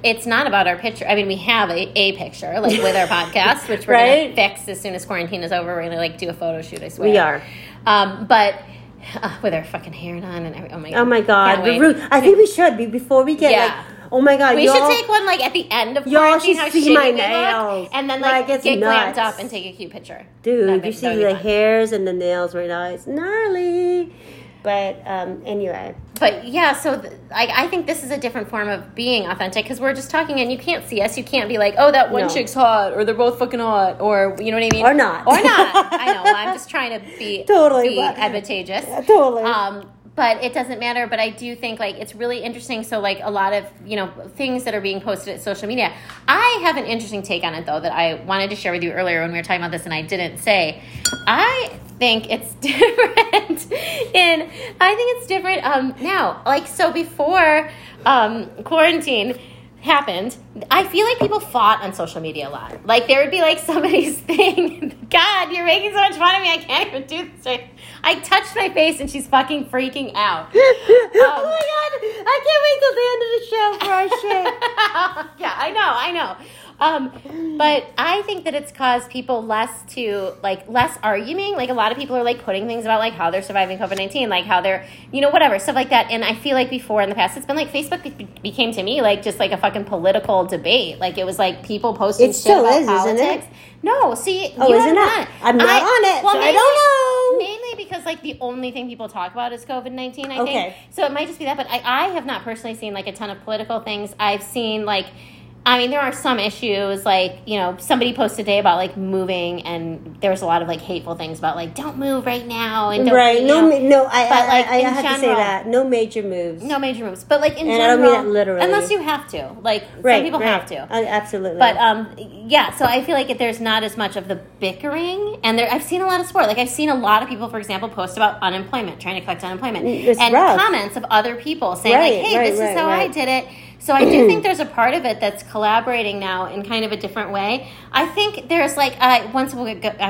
it's not about our picture. I mean, we have a picture, with our podcast, which we're right, going to fix as soon as quarantine is over. We're going to, do a photo shoot, I swear. We are. But... with our fucking hair on and everything. Oh my god. I think we should be before we get oh my god. We should take one at the end of quarantine, how shitty my nails look, and then get nuts, glammed up and take a cute picture. Dude, you see the hairs and the nails right now. It's gnarly. But anyway. But yeah, so I think this is a different form of being authentic because we're just talking and you can't see us. You can't be that one chick's hot or they're both fucking hot or you know what I mean? Or not. I know. I'm just trying to be advantageous. Yeah, totally. But it doesn't matter. But I do think it's really interesting. So a lot of things that are being posted at social media. I have an interesting take on it though that I wanted to share with you earlier when we were talking about this and I didn't say. I think it's different now. Before quarantine happened, I feel people fought on social media a lot. There would be somebody's thing. God, you're making so much fun of me. I can't even do this right. I touched my face and she's fucking freaking out. Oh my God. I can't wait till the end of the show for our shit. Yeah, I know. But I think that it's caused people less arguing. Like, a lot of people are like putting things about like how they're surviving COVID-19, like how they're, you know, whatever, stuff like that. And I feel like before in the past, it's been like Facebook became to me like just like a fucking political debate. Like, it was like people posting it shit about politics. Isn't it? No, see, oh, you isn't not. I'm not on it, well, so mainly, I don't know. Mainly because, like, the only thing people talk about is COVID-19, I think. So it might just be that, but I have not personally seen, like, a ton of political things. I've seen, like, I mean, there are some issues, like, you know, somebody posted today about, like, moving, and there was a lot of, like, hateful things about, like, don't move right now. And don't, right. You know, I have to say that. No major moves. No major moves. But, like, in general. And I don't mean it literally. Unless you have to. Like, some people have to. Absolutely. But, yeah, so I feel like there's not as much of the bickering. And there, I've seen a lot of sport. Like, I've seen a lot of people, for example, post about unemployment, trying to collect unemployment. It's and rough. Comments of other people saying, right, like, hey, right, this right, is how right. I did it. So I do think there's a part of it that's collaborating now in kind of a different way. I think there's like, I'm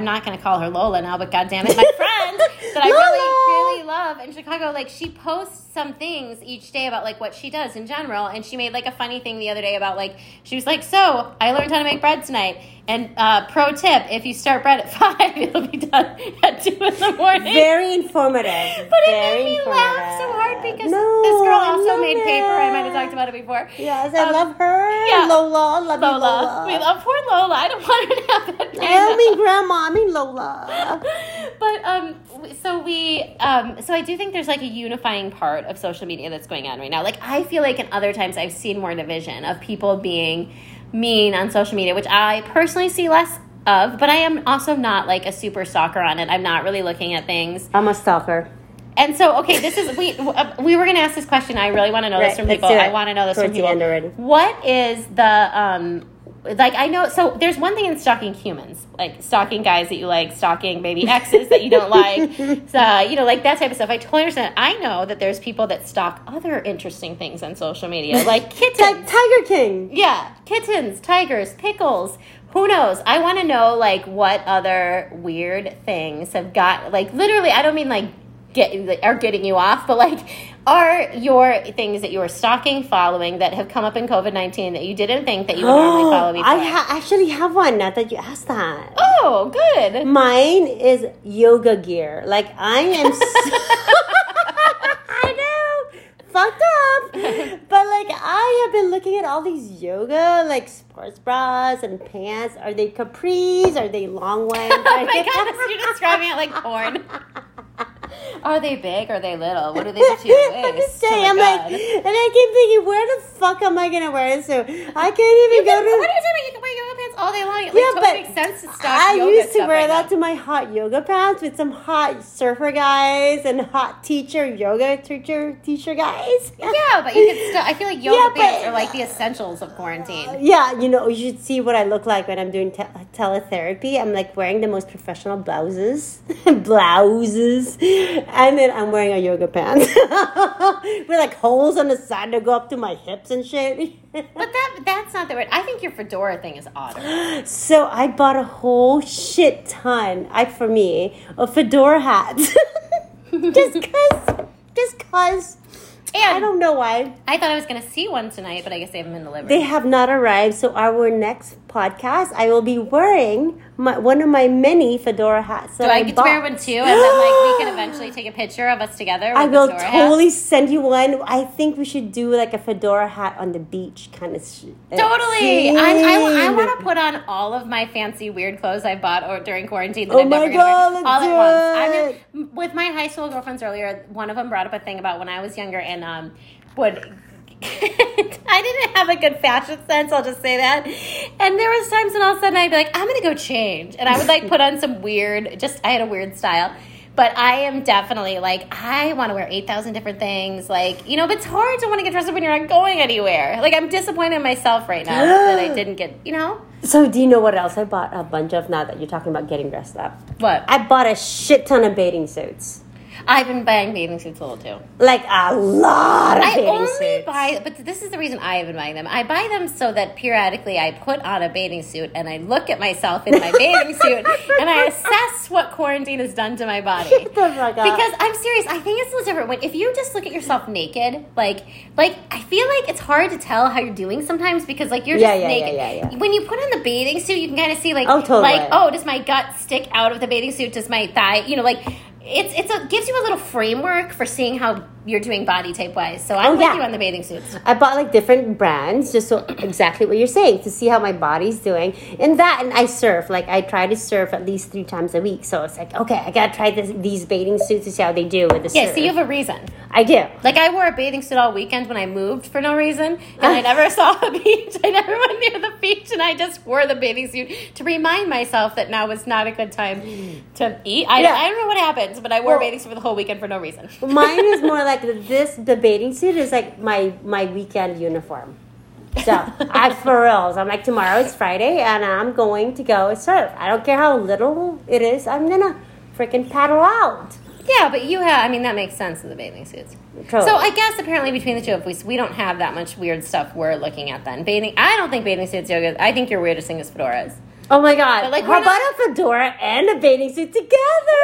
not going to call her Lola now, but goddamn it, my friend that I really, really love in Chicago, like she posts some things each day about like what she does in general. And she made like a funny thing the other day about like, she was like, so I learned how to make bread tonight. And pro tip, if you start bread at 5, it'll be done at 2 in the morning. Very informative. But it made me laugh so hard because this girl also made paper. I might have talked about it before. Yes, I love her. Yeah. Lola. We love poor Lola. I don't want her to have that paper. I don't mean grandma, I mean Lola. But so I do think there's like a unifying part of social media that's going on right now. Like I feel like in other times I've seen more division of people being mean on social media, which I personally see less of, but I am also not like a super stalker on it. I'm not really looking at things. I'm a stalker. And so, okay, this is, we were going to ask this question. I really want to know this from people. I want to know this from people. What is the, like, I know, so there's one thing in stalking humans, like stalking guys that you like, stalking baby exes that you don't like, so, you know, like that type of stuff. I totally understand. I know that there's people that stalk other interesting things on social media, like kittens. Like Tiger King. Yeah, kittens, tigers, pickles. Who knows? I want to know, like, what other weird things have got, like, literally, I don't mean, like, are getting you off, but, like, are your things that you are stalking, following, that have come up in COVID-19 that you didn't think that you would normally follow before? I actually have one now that you asked that. Oh, good. Mine is yoga gear. Like, I am so... I know. Fucked up. But, like, I have been looking at all these yoga, like, sports bras and pants. Are they capris? Are they long ones? Oh, my God. You're describing it like porn. Are they big? Are they little? What are they to your waist? I'm just saying, I'm God. Like, and I keep thinking, where the fuck am I going to wear it? So I can't even what are you doing? You can wear yoga pants all day long. It totally makes sense to stock yoga I used to wear that to my hot yoga pants with some hot surfer guys and hot yoga teacher guys. Yeah, but you can still, I feel like yoga pants are like the essentials of quarantine. Yeah, you know, you should see what I look like when I'm doing teletherapy. I'm like wearing the most professional blouses. And then I'm wearing a yoga pants with like holes on the side that go up to my hips and shit. But that's not the word. I think your fedora thing is odd. So I bought a whole shit ton, of fedora hats. just cause. And I don't know why. I thought I was going to see one tonight, but I guess they haven't been delivered. They have not arrived. So our next podcast, I will be wearing one of my many fedora hats. So I get to wear one too, and then like we can eventually take a picture of us together. With I will totally send you one. I think we should do like a fedora hat on the beach kind of shit. Totally. I want to put on all of my fancy weird clothes I bought during quarantine that I've never worn. All at once. With my high school girlfriends earlier, one of them brought up a thing about when I was younger and would. I didn't have a good fashion sense, I'll just say that. And there was times when all of a sudden I'd be like, I'm going to go change. And I would like put on some weird, I had a weird style. But I am definitely like, I want to wear 8,000 different things. Like, you know, but it's hard to want to get dressed up when you're not going anywhere. Like, I'm disappointed in myself right now that I didn't get, you know. So do you know what else I bought a bunch of now that you're talking about getting dressed up? What? I bought a shit ton of bathing suits. I've been buying bathing suits a little too. Like a lot of bathing suits. But this is the reason I have been buying them. I buy them so that periodically I put on a bathing suit and I look at myself in my bathing suit and I assess what quarantine has done to my body. Shut the fuck up. Because I'm serious. I think it's a little different. When, if you just look at yourself naked, like I feel like it's hard to tell how you're doing sometimes because like you're just naked. Yeah. When you put on the bathing suit, you can kind of see like, does my gut stick out of the bathing suit? Does my thigh, you know, like... It gives you a little framework for seeing how you're doing body type wise. So I'm with you on the bathing suits. I bought like different brands just so exactly what you're saying to see how my body's doing. And I surf. Like I try to surf at least 3 times a week. So it's like, okay, I gotta try these bathing suits to see how they do with the surf. Yeah, so you have a reason. I do. Like I wore a bathing suit all weekend when I moved for no reason. And I never saw the beach. I never went near the beach. And I just wore the bathing suit to remind myself that now was not a good time to eat. I don't know what happened. But I wore bathing suit for the whole weekend for no reason. Mine is more like this. The bathing suit is like my weekend uniform. So I for real. So I'm like, tomorrow is Friday, and I'm going to go surf. I don't care how little it is. I'm gonna freaking paddle out. Yeah, but you have. I mean, that makes sense in the bathing suits. Totally. So I guess apparently between the two of us, we don't have that much weird stuff we're looking at. Then bathing. I don't think bathing suits yoga. I think your weirdest thing is fedoras. Oh my god. But like, how about a fedora and a bathing suit together?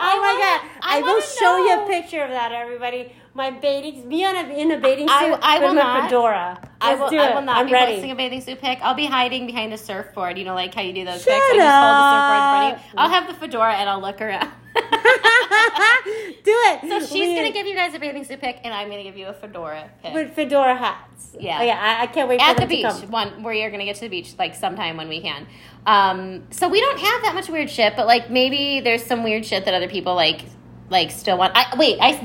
I will show you a picture of that, everybody. My bathing, me on in a bathing suit with my fedora. I will not be posting a bathing suit pic. I'll be hiding behind a surfboard. You know, like how you do those pics. I just hold the surfboard in front of you. I'll have the fedora and I'll look around. Do it. So she's going to give you guys a bathing suit pic, and I'm going to give you a fedora pic. With fedora hats. Yeah. Oh, yeah, I can't wait for them to come. At the beach, where you're going to get to the beach, like, sometime when we can. So we don't have that much weird shit, but, like, maybe there's some weird shit that other people, like still want.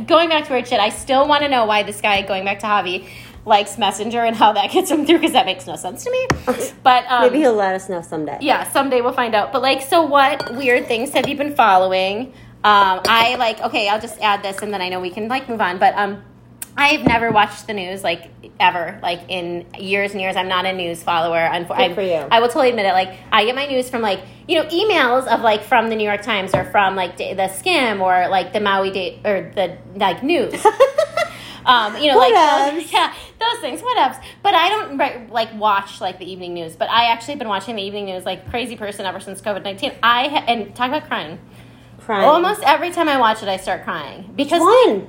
Going back to weird shit, I still want to know why this guy, going back to Javi, likes Messenger and how that gets him through, because that makes no sense to me. But maybe he'll let us know someday. Yeah, someday we'll find out. But, like, so what weird things have you been following? I'll just add this and then I know we can like move on. But I've never watched the news like ever, like in years and years. I'm not a news follower. Good for you. I will totally admit it. Like I get my news from like, you know, emails of like from the New York Times or from like the Skim or like the Maui Day or the like news. Those things, what else? But I don't like watch like the evening news. But I actually been watching the evening news like crazy person ever since COVID-19. And talk about crying. Almost every time I watch it, I start crying because the night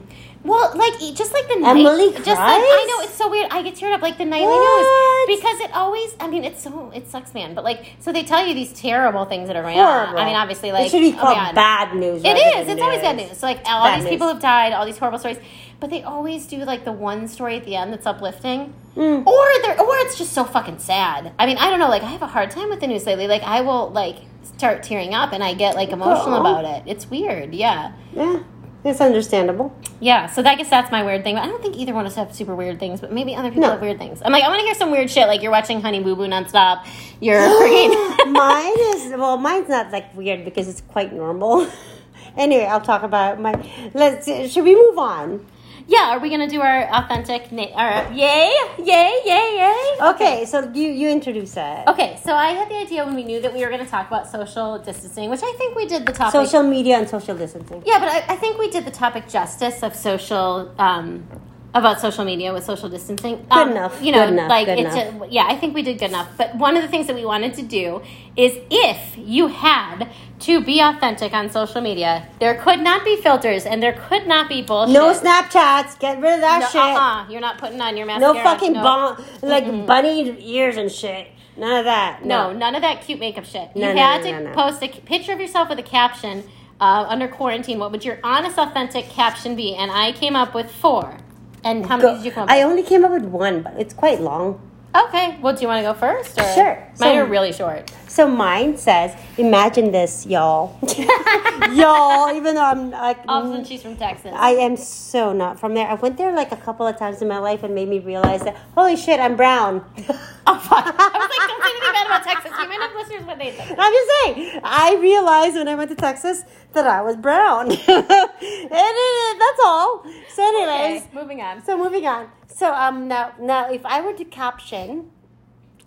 Emily cries? Just like I know it's so weird. I get teared up like the nightly news because it always. I mean, it sucks, man. But like, so they tell you these terrible things that are going on. I mean, obviously, like it should be called bad news. It is. It's always bad news. So like all these people have died, all these horrible stories, but they always do like the one story at the end that's uplifting. Mm. Or it's just so fucking sad. I mean, I don't know. Like I have a hard time with the news lately. Like I will start tearing up and I get like emotional about it. It's weird. Yeah, it's understandable. Yeah, so I guess that's my weird thing. But I don't think either one of us have super weird things, but maybe other people have weird things. I'm like, I want to hear some weird shit. Like you're watching Honey Boo Boo nonstop. You're freaking mine's not like weird because it's quite normal. Anyway, I'll talk about should we move on? Yeah, are we gonna do our authentic? Yay! Okay, so you introduce it. Okay, so I had the idea when we knew that we were gonna talk about social distancing, which I think we did the topic. Social media and social distancing. Yeah, but I think we did the topic justice of social about social media with social distancing. Good enough. You know, good enough, like good it's enough. I think we did good enough. But one of the things that we wanted to do is if you had to be authentic on social media, there could not be filters and there could not be bullshit. No Snapchats. Get rid of that shit. You're not putting on your mascara. No fucking bunny ears and shit. None of that. No, none of that cute makeup shit. You had to post a picture of yourself with a caption under quarantine. What would your honest, authentic caption be? And I came up with 4. And how many did you come up with? I only came up with 1, but it's quite long. Okay. Well, do you want to go first? Or? Sure. Mine are really short. So mine says, imagine this, y'all. Even though I'm like... All of a sudden she's from Texas. I am so not from there. I went there like a couple of times in my life and made me realize that, holy shit, I'm brown. Oh, fuck. I was like, don't say anything bad about Texas. You might have listeners when they think. I'm just saying. I realized when I went to Texas that I was brown. And that's all. So anyways. Okay, moving on. So if I were to caption...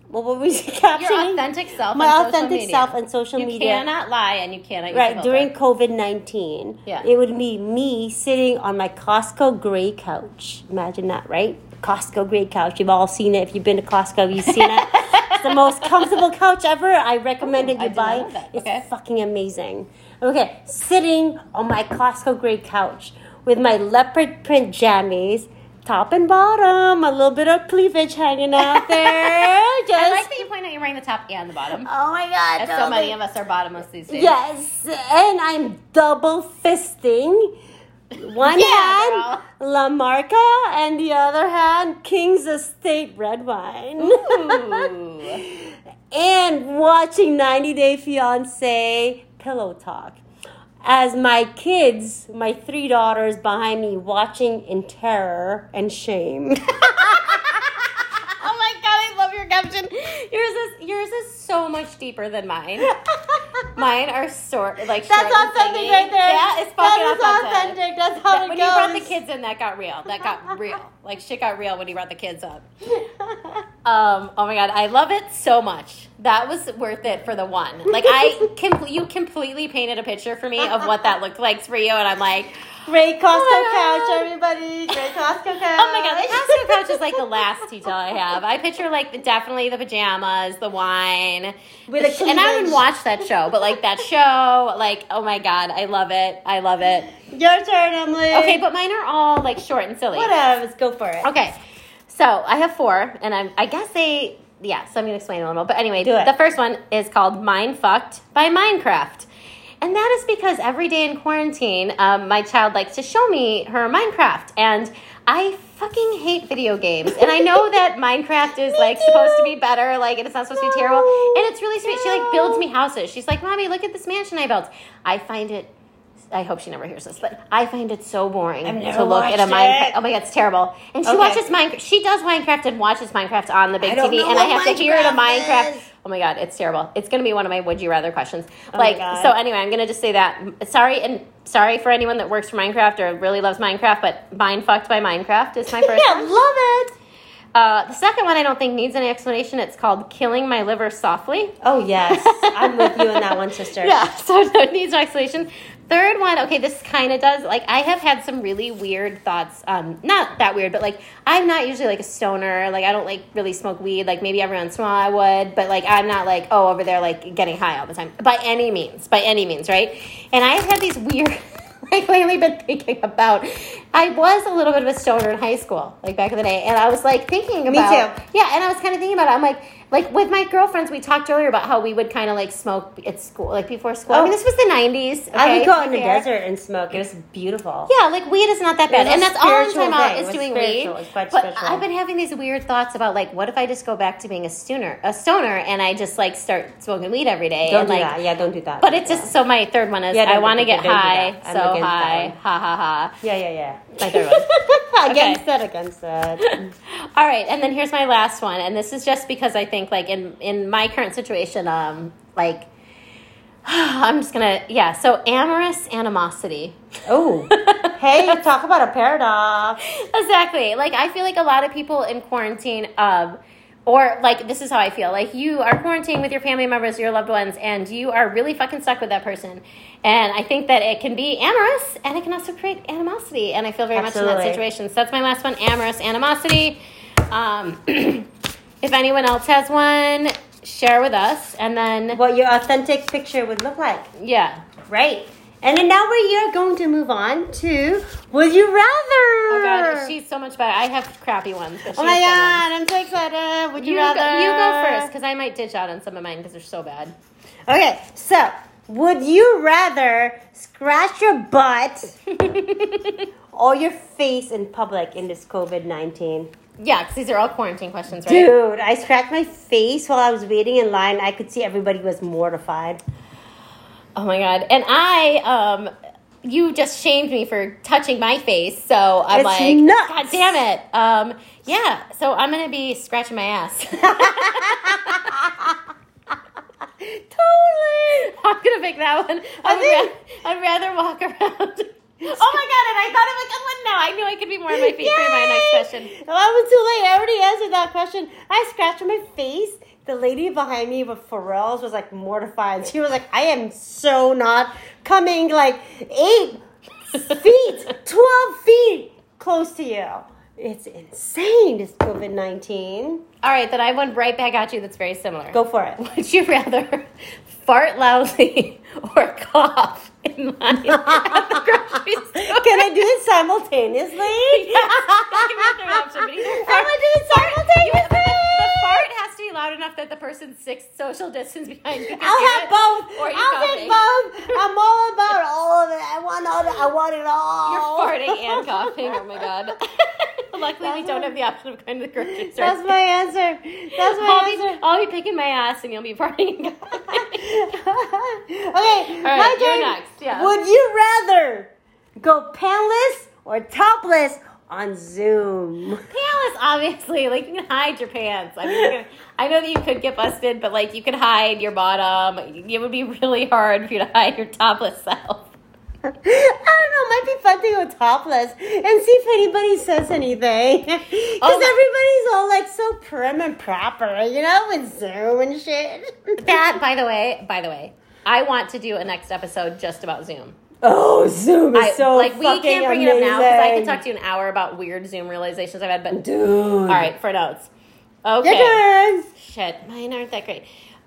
What were we captioning? Your authentic self. My authentic self and social media. You cannot lie and you cannot use right filter. During COVID-19. Yeah. It would be me sitting on my Costco gray couch. Imagine that, right? Costco gray couch. You've all seen it. If you've been to Costco, you've seen it. It's the most comfortable couch ever. I recommend it. You buy it. It's fucking amazing. Okay, sitting on my Costco gray couch with my leopard print jammies. Top and bottom, a little bit of cleavage hanging out there. Just... I like that you point out you're wearing the top and the bottom. Oh my God. As so many of us are bottomless these days. Yes, and I'm double fisting. One hand, girl. La Marca, and the other hand, King's Estate red wine. And watching 90 Day Fiance Pillow Talk. As my kids, my three daughters behind me watching in terror and shame. Oh my God, I love your caption. Yours is so much deeper than mine. Mine are sort like that's authentic singing. Right there. Yeah, it's fucking authentic. That's how it when goes. When you brought the kids in, that got real. Like shit got real when you brought the kids up. Oh my God, I love it so much. That was worth it for the one. Like you completely painted a picture for me of what that looked like for you, and I'm like, great Costco couch, everybody. Great Costco couch. Oh my God, the Costco couch is like the last detail I have. I picture like definitely the pajamas, the wine, with a and I wouldn't watch that show, but like that show, like oh my God, I love it. I love it. Your turn, Emily. Okay, but mine are all like short and silly. Whatever, let's go for it. Okay. So I have four, and I guess they, yeah, so I'm going to explain a little. But anyway, the first one is called Mindfucked by Minecraft. And that is because every day in quarantine, my child likes to show me her Minecraft. And I fucking hate video games. And I know that Minecraft is like supposed to be better, like it's not supposed to be terrible. And it's really sweet. She like builds me houses. She's like, Mommy, look at this mansion I built. I hope she never hears this, but I find it so boring to look at a Minecraft. Oh my God, it's terrible. And she watches Minecraft. She does Minecraft and watches Minecraft on the big TV, and I have to hear it on Minecraft. Oh my God, it's terrible. It's going to be one of my would you rather questions. So anyway, I'm going to just say that. Sorry for anyone that works for Minecraft or really loves Minecraft, but Mindfucked by Minecraft is my first one. Yeah, love it. The second one I don't think needs any explanation. It's called Killing My Liver Softly. Oh, yes. I'm with you on that one, sister. Yeah, so it needs no explanation. Third one, okay, this kind of does. Like, I have had some really weird thoughts. Not that weird, but, like, I'm not usually, like, a stoner. Like, I don't, like, really smoke weed. Like, maybe every once in a while I would. But, like, I'm not, like, oh, over there, like, getting high all the time. By any means, right? And I have had these weird... I've lately been thinking about, I was a little bit of a stoner in high school, like back in the day, and I was like thinking about. Me too. Yeah, and I was kind of thinking about it. I'm like with my girlfriends, we talked earlier about how we would kind of like smoke at school, like before school. Oh. I mean, this was the 90s. Okay? I would go out in the desert and smoke. It was beautiful. Yeah, like weed is not that bad. And that's all the time out is doing weed. It's quite spiritual. But I've been having these weird thoughts about like, what if I just go back to being a stoner, and I just like start smoking weed every day. Don't do that. Yeah, don't do that. But it's just, so my third one is I want to get high, so high, ha ha ha. Yeah. My third one. Against that. All right, and then here's my last one, and this is just because I think like in my current situation, like I'm just gonna so amorous animosity. Oh, hey, talk about a paradox. Exactly. Like I feel like a lot of people in quarantine, or like this is how I feel. Like you are quarantining with your family members, your loved ones, and you are really fucking stuck with that person. And I think that it can be amorous, and it can also create animosity. And I feel very much in that situation. So that's my last one: amorous animosity. If anyone else has one, share with us, and then what your authentic picture would look like. Yeah, right. And then now we are going to move on to Would You Rather? Oh, God, she's so much better. I have crappy ones. Oh, my God, I'm so excited. Would you rather? You go first, because I might ditch out on some of mine because they're so bad. Okay, so would you rather scratch your butt or your face in public in this COVID-19? Yeah, because these are all quarantine questions, right? Dude, I scratched my face while I was waiting in line. I could see everybody was mortified. Oh, my God. And you just shamed me for touching my face. So I'm like, nuts. God damn it. Yeah, so I'm going to be scratching my ass. Totally. I'm going to pick that one. I'd rather walk around. Oh, my God. And I thought of a good one now. I knew I could be more on my feet for my next question. Well, I was too late. I already answered that question. I scratched my face. The lady behind me with Pharrell's was like mortified. She was like, I am so not coming like 12 feet close to you. It's insane, this COVID-19. All right, then I went right back at you that's very similar. Go for it. Would you rather fart loudly or cough in line at the grocery store? Can I do it simultaneously? Yes, I want to do it simultaneously. The fart has to be loud enough that the person's 6 social distance behind you can hear it. Both. Or you're coughing. I'll get both. I'm all about all of it. I want it all. You're farting and coughing. Oh, my God. Luckily, we don't have the option of going to the grocery store. That's my answer. That's my answer. I'll be picking my ass, and you'll be farting and coughing. Okay, right, my turn. You're next. Yeah. Would you rather go pantless or topless on Zoom? Pantless, obviously. Like, you can hide your pants. I mean, I know that you could get busted, but, like, you could hide your bottom. It would be really hard for you to hide your topless self. I don't know, it might be fun to go topless and see if anybody says anything. Because everybody's all like so prim and proper, you know, with Zoom and shit. That, by the way, I want to do a next episode just about Zoom. Oh, Zoom is so like fucking amazing. We can't bring it up now because I could talk to you an hour about weird Zoom realizations I've had. But dude, all right, for notes. Okay, your turn. Shit, mine aren't that great.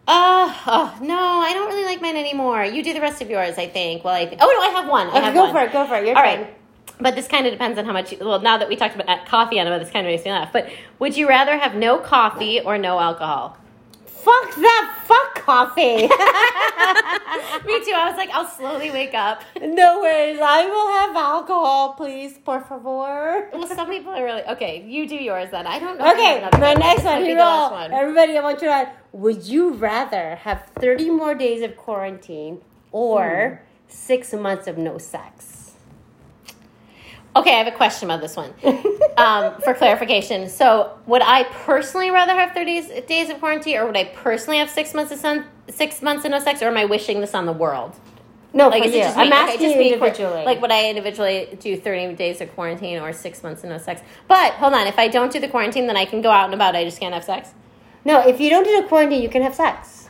No, I don't really like mine anymore. You do the rest of yours, I think. Well, I have one. Go for it. You're fine. Right. But this kind of depends on how much. Well, now that we talked about coffee, Emma, this kind of makes me laugh. But would you rather have no coffee or no alcohol? Fuck that. Fuck coffee. Me too. I was like, I'll slowly wake up. No worries. I will have alcohol, please. Por favor. Well, some people are really. Okay, you do yours then. I don't know. Okay, my next one. Here we go. Everybody, I want you to add. Would you rather have 30 more days of quarantine or 6 months of no sex? Okay, I have a question about this one for clarification. So would I personally rather have 30 days of quarantine or would I personally have 6 months of no sex, or am I wishing this on the world? No, like, is it just me? I'm asking you individually. Like, would I individually do 30 days of quarantine or 6 months of no sex? But hold on, if I don't do the quarantine, then I can go out and about. I just can't have sex? No, if you don't do the quarantine, you can have sex.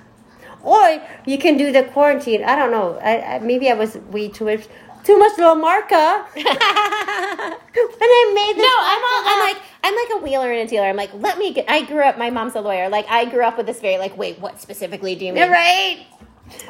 Or you can do the quarantine. I don't know. Maybe I was way too much La Marca. When I made this. No, I'm like a wheeler and a dealer. I'm like, I grew up, my mom's a lawyer. Like, I grew up with this very, like, wait, what specifically do you mean? Right.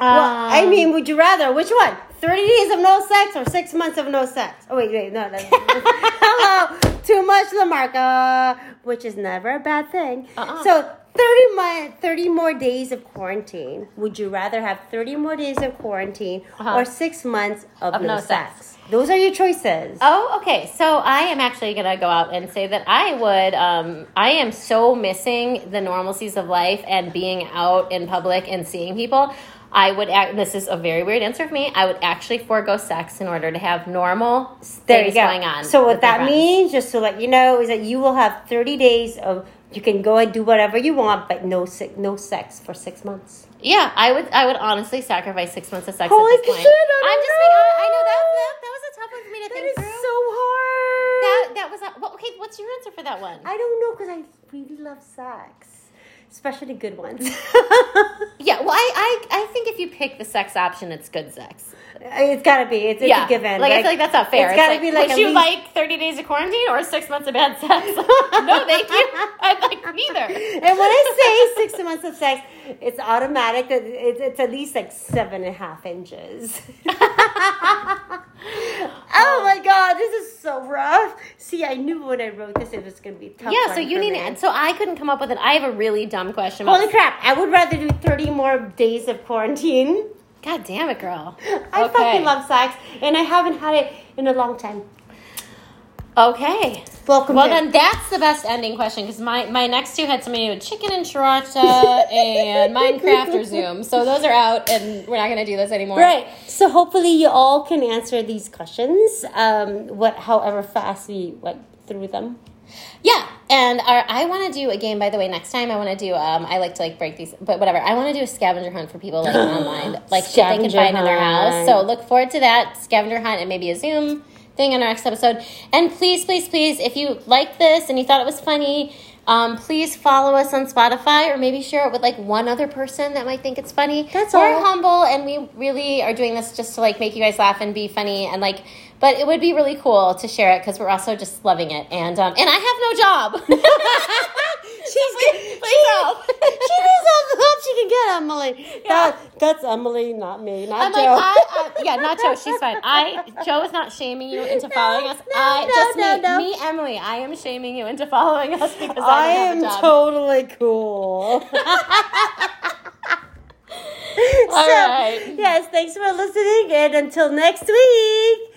Well, I mean, would you rather? Which one? 30 days of no sex or 6 months of no sex? Oh, wait, no. That's, hello. Too much La Marca, which is never a bad thing. Uh-uh. So, 30 more days of quarantine. Would you rather have 30 more days of quarantine or 6 months of no sex? Those are your choices. Oh, okay. So I am actually going to go out and say that I would, I am so missing the normalcies of life and being out in public and seeing people. I would, this is a very weird answer for me, I would actually forego sex in order to have normal things going on. So what that means, just to let you know, is that you will have 30 days of, you can go and do whatever you want, but no sex for 6 months. Yeah, I would honestly sacrifice 6 months of sex at this point. Holy shit, I know that was a tough one for me to think through. That is so hard. That was, okay, what's your answer for that one? I don't know, because I really love sex. Especially good ones. Yeah, well, I think if you pick the sex option, it's good sex. It's got to be. It's a given. Like, I feel like that's not fair. It's got to be like... Would you like 30 days of quarantine or 6 months of bad sex? No, thank you. I'd like neither. And when I say 6 months of sex, it's automatic. That it's at least like 7.5 inches. Oh, my God. This is so rough. See, I knew when I wrote this it was going to be tough. Yeah, so you need it. So I couldn't come up with it. I have a really dumb question. Holy crap. I would rather do 30 more days of quarantine. God damn it, girl. I fucking love sex, and I haven't had it in a long time. Okay. Well, then that's the best ending question, because my next two had something to do with chicken and sriracha and Minecraft or Zoom. So those are out, and we're not going to do those anymore. Right. So hopefully you all can answer these questions, however fast we went through them. Yeah, and I want to do a game, by the way, next time. I want to do, I like to, like, break these, but whatever. I want to do a scavenger hunt for people, like, online. Like, shit they can find in their house. So look forward to that scavenger hunt and maybe a Zoom thing on our next episode. And please, please, please, if you liked this and you thought it was funny, Please follow us on Spotify, or maybe share it with like one other person that might think it's funny. That's all. We're humble, and we really are doing this just to like make you guys laugh and be funny and like. But it would be really cool to share it because we're also just loving it. And I have no job. She needs all the help she can get, Emily. Yeah. That's Emily, not me, not I'm Joe. Not Joe. She's fine. Joe is not shaming you into following us. Me, Emily. I am shaming you into following us because I don't have a job. I am totally cool. All right. Yes, thanks for listening, and until next week.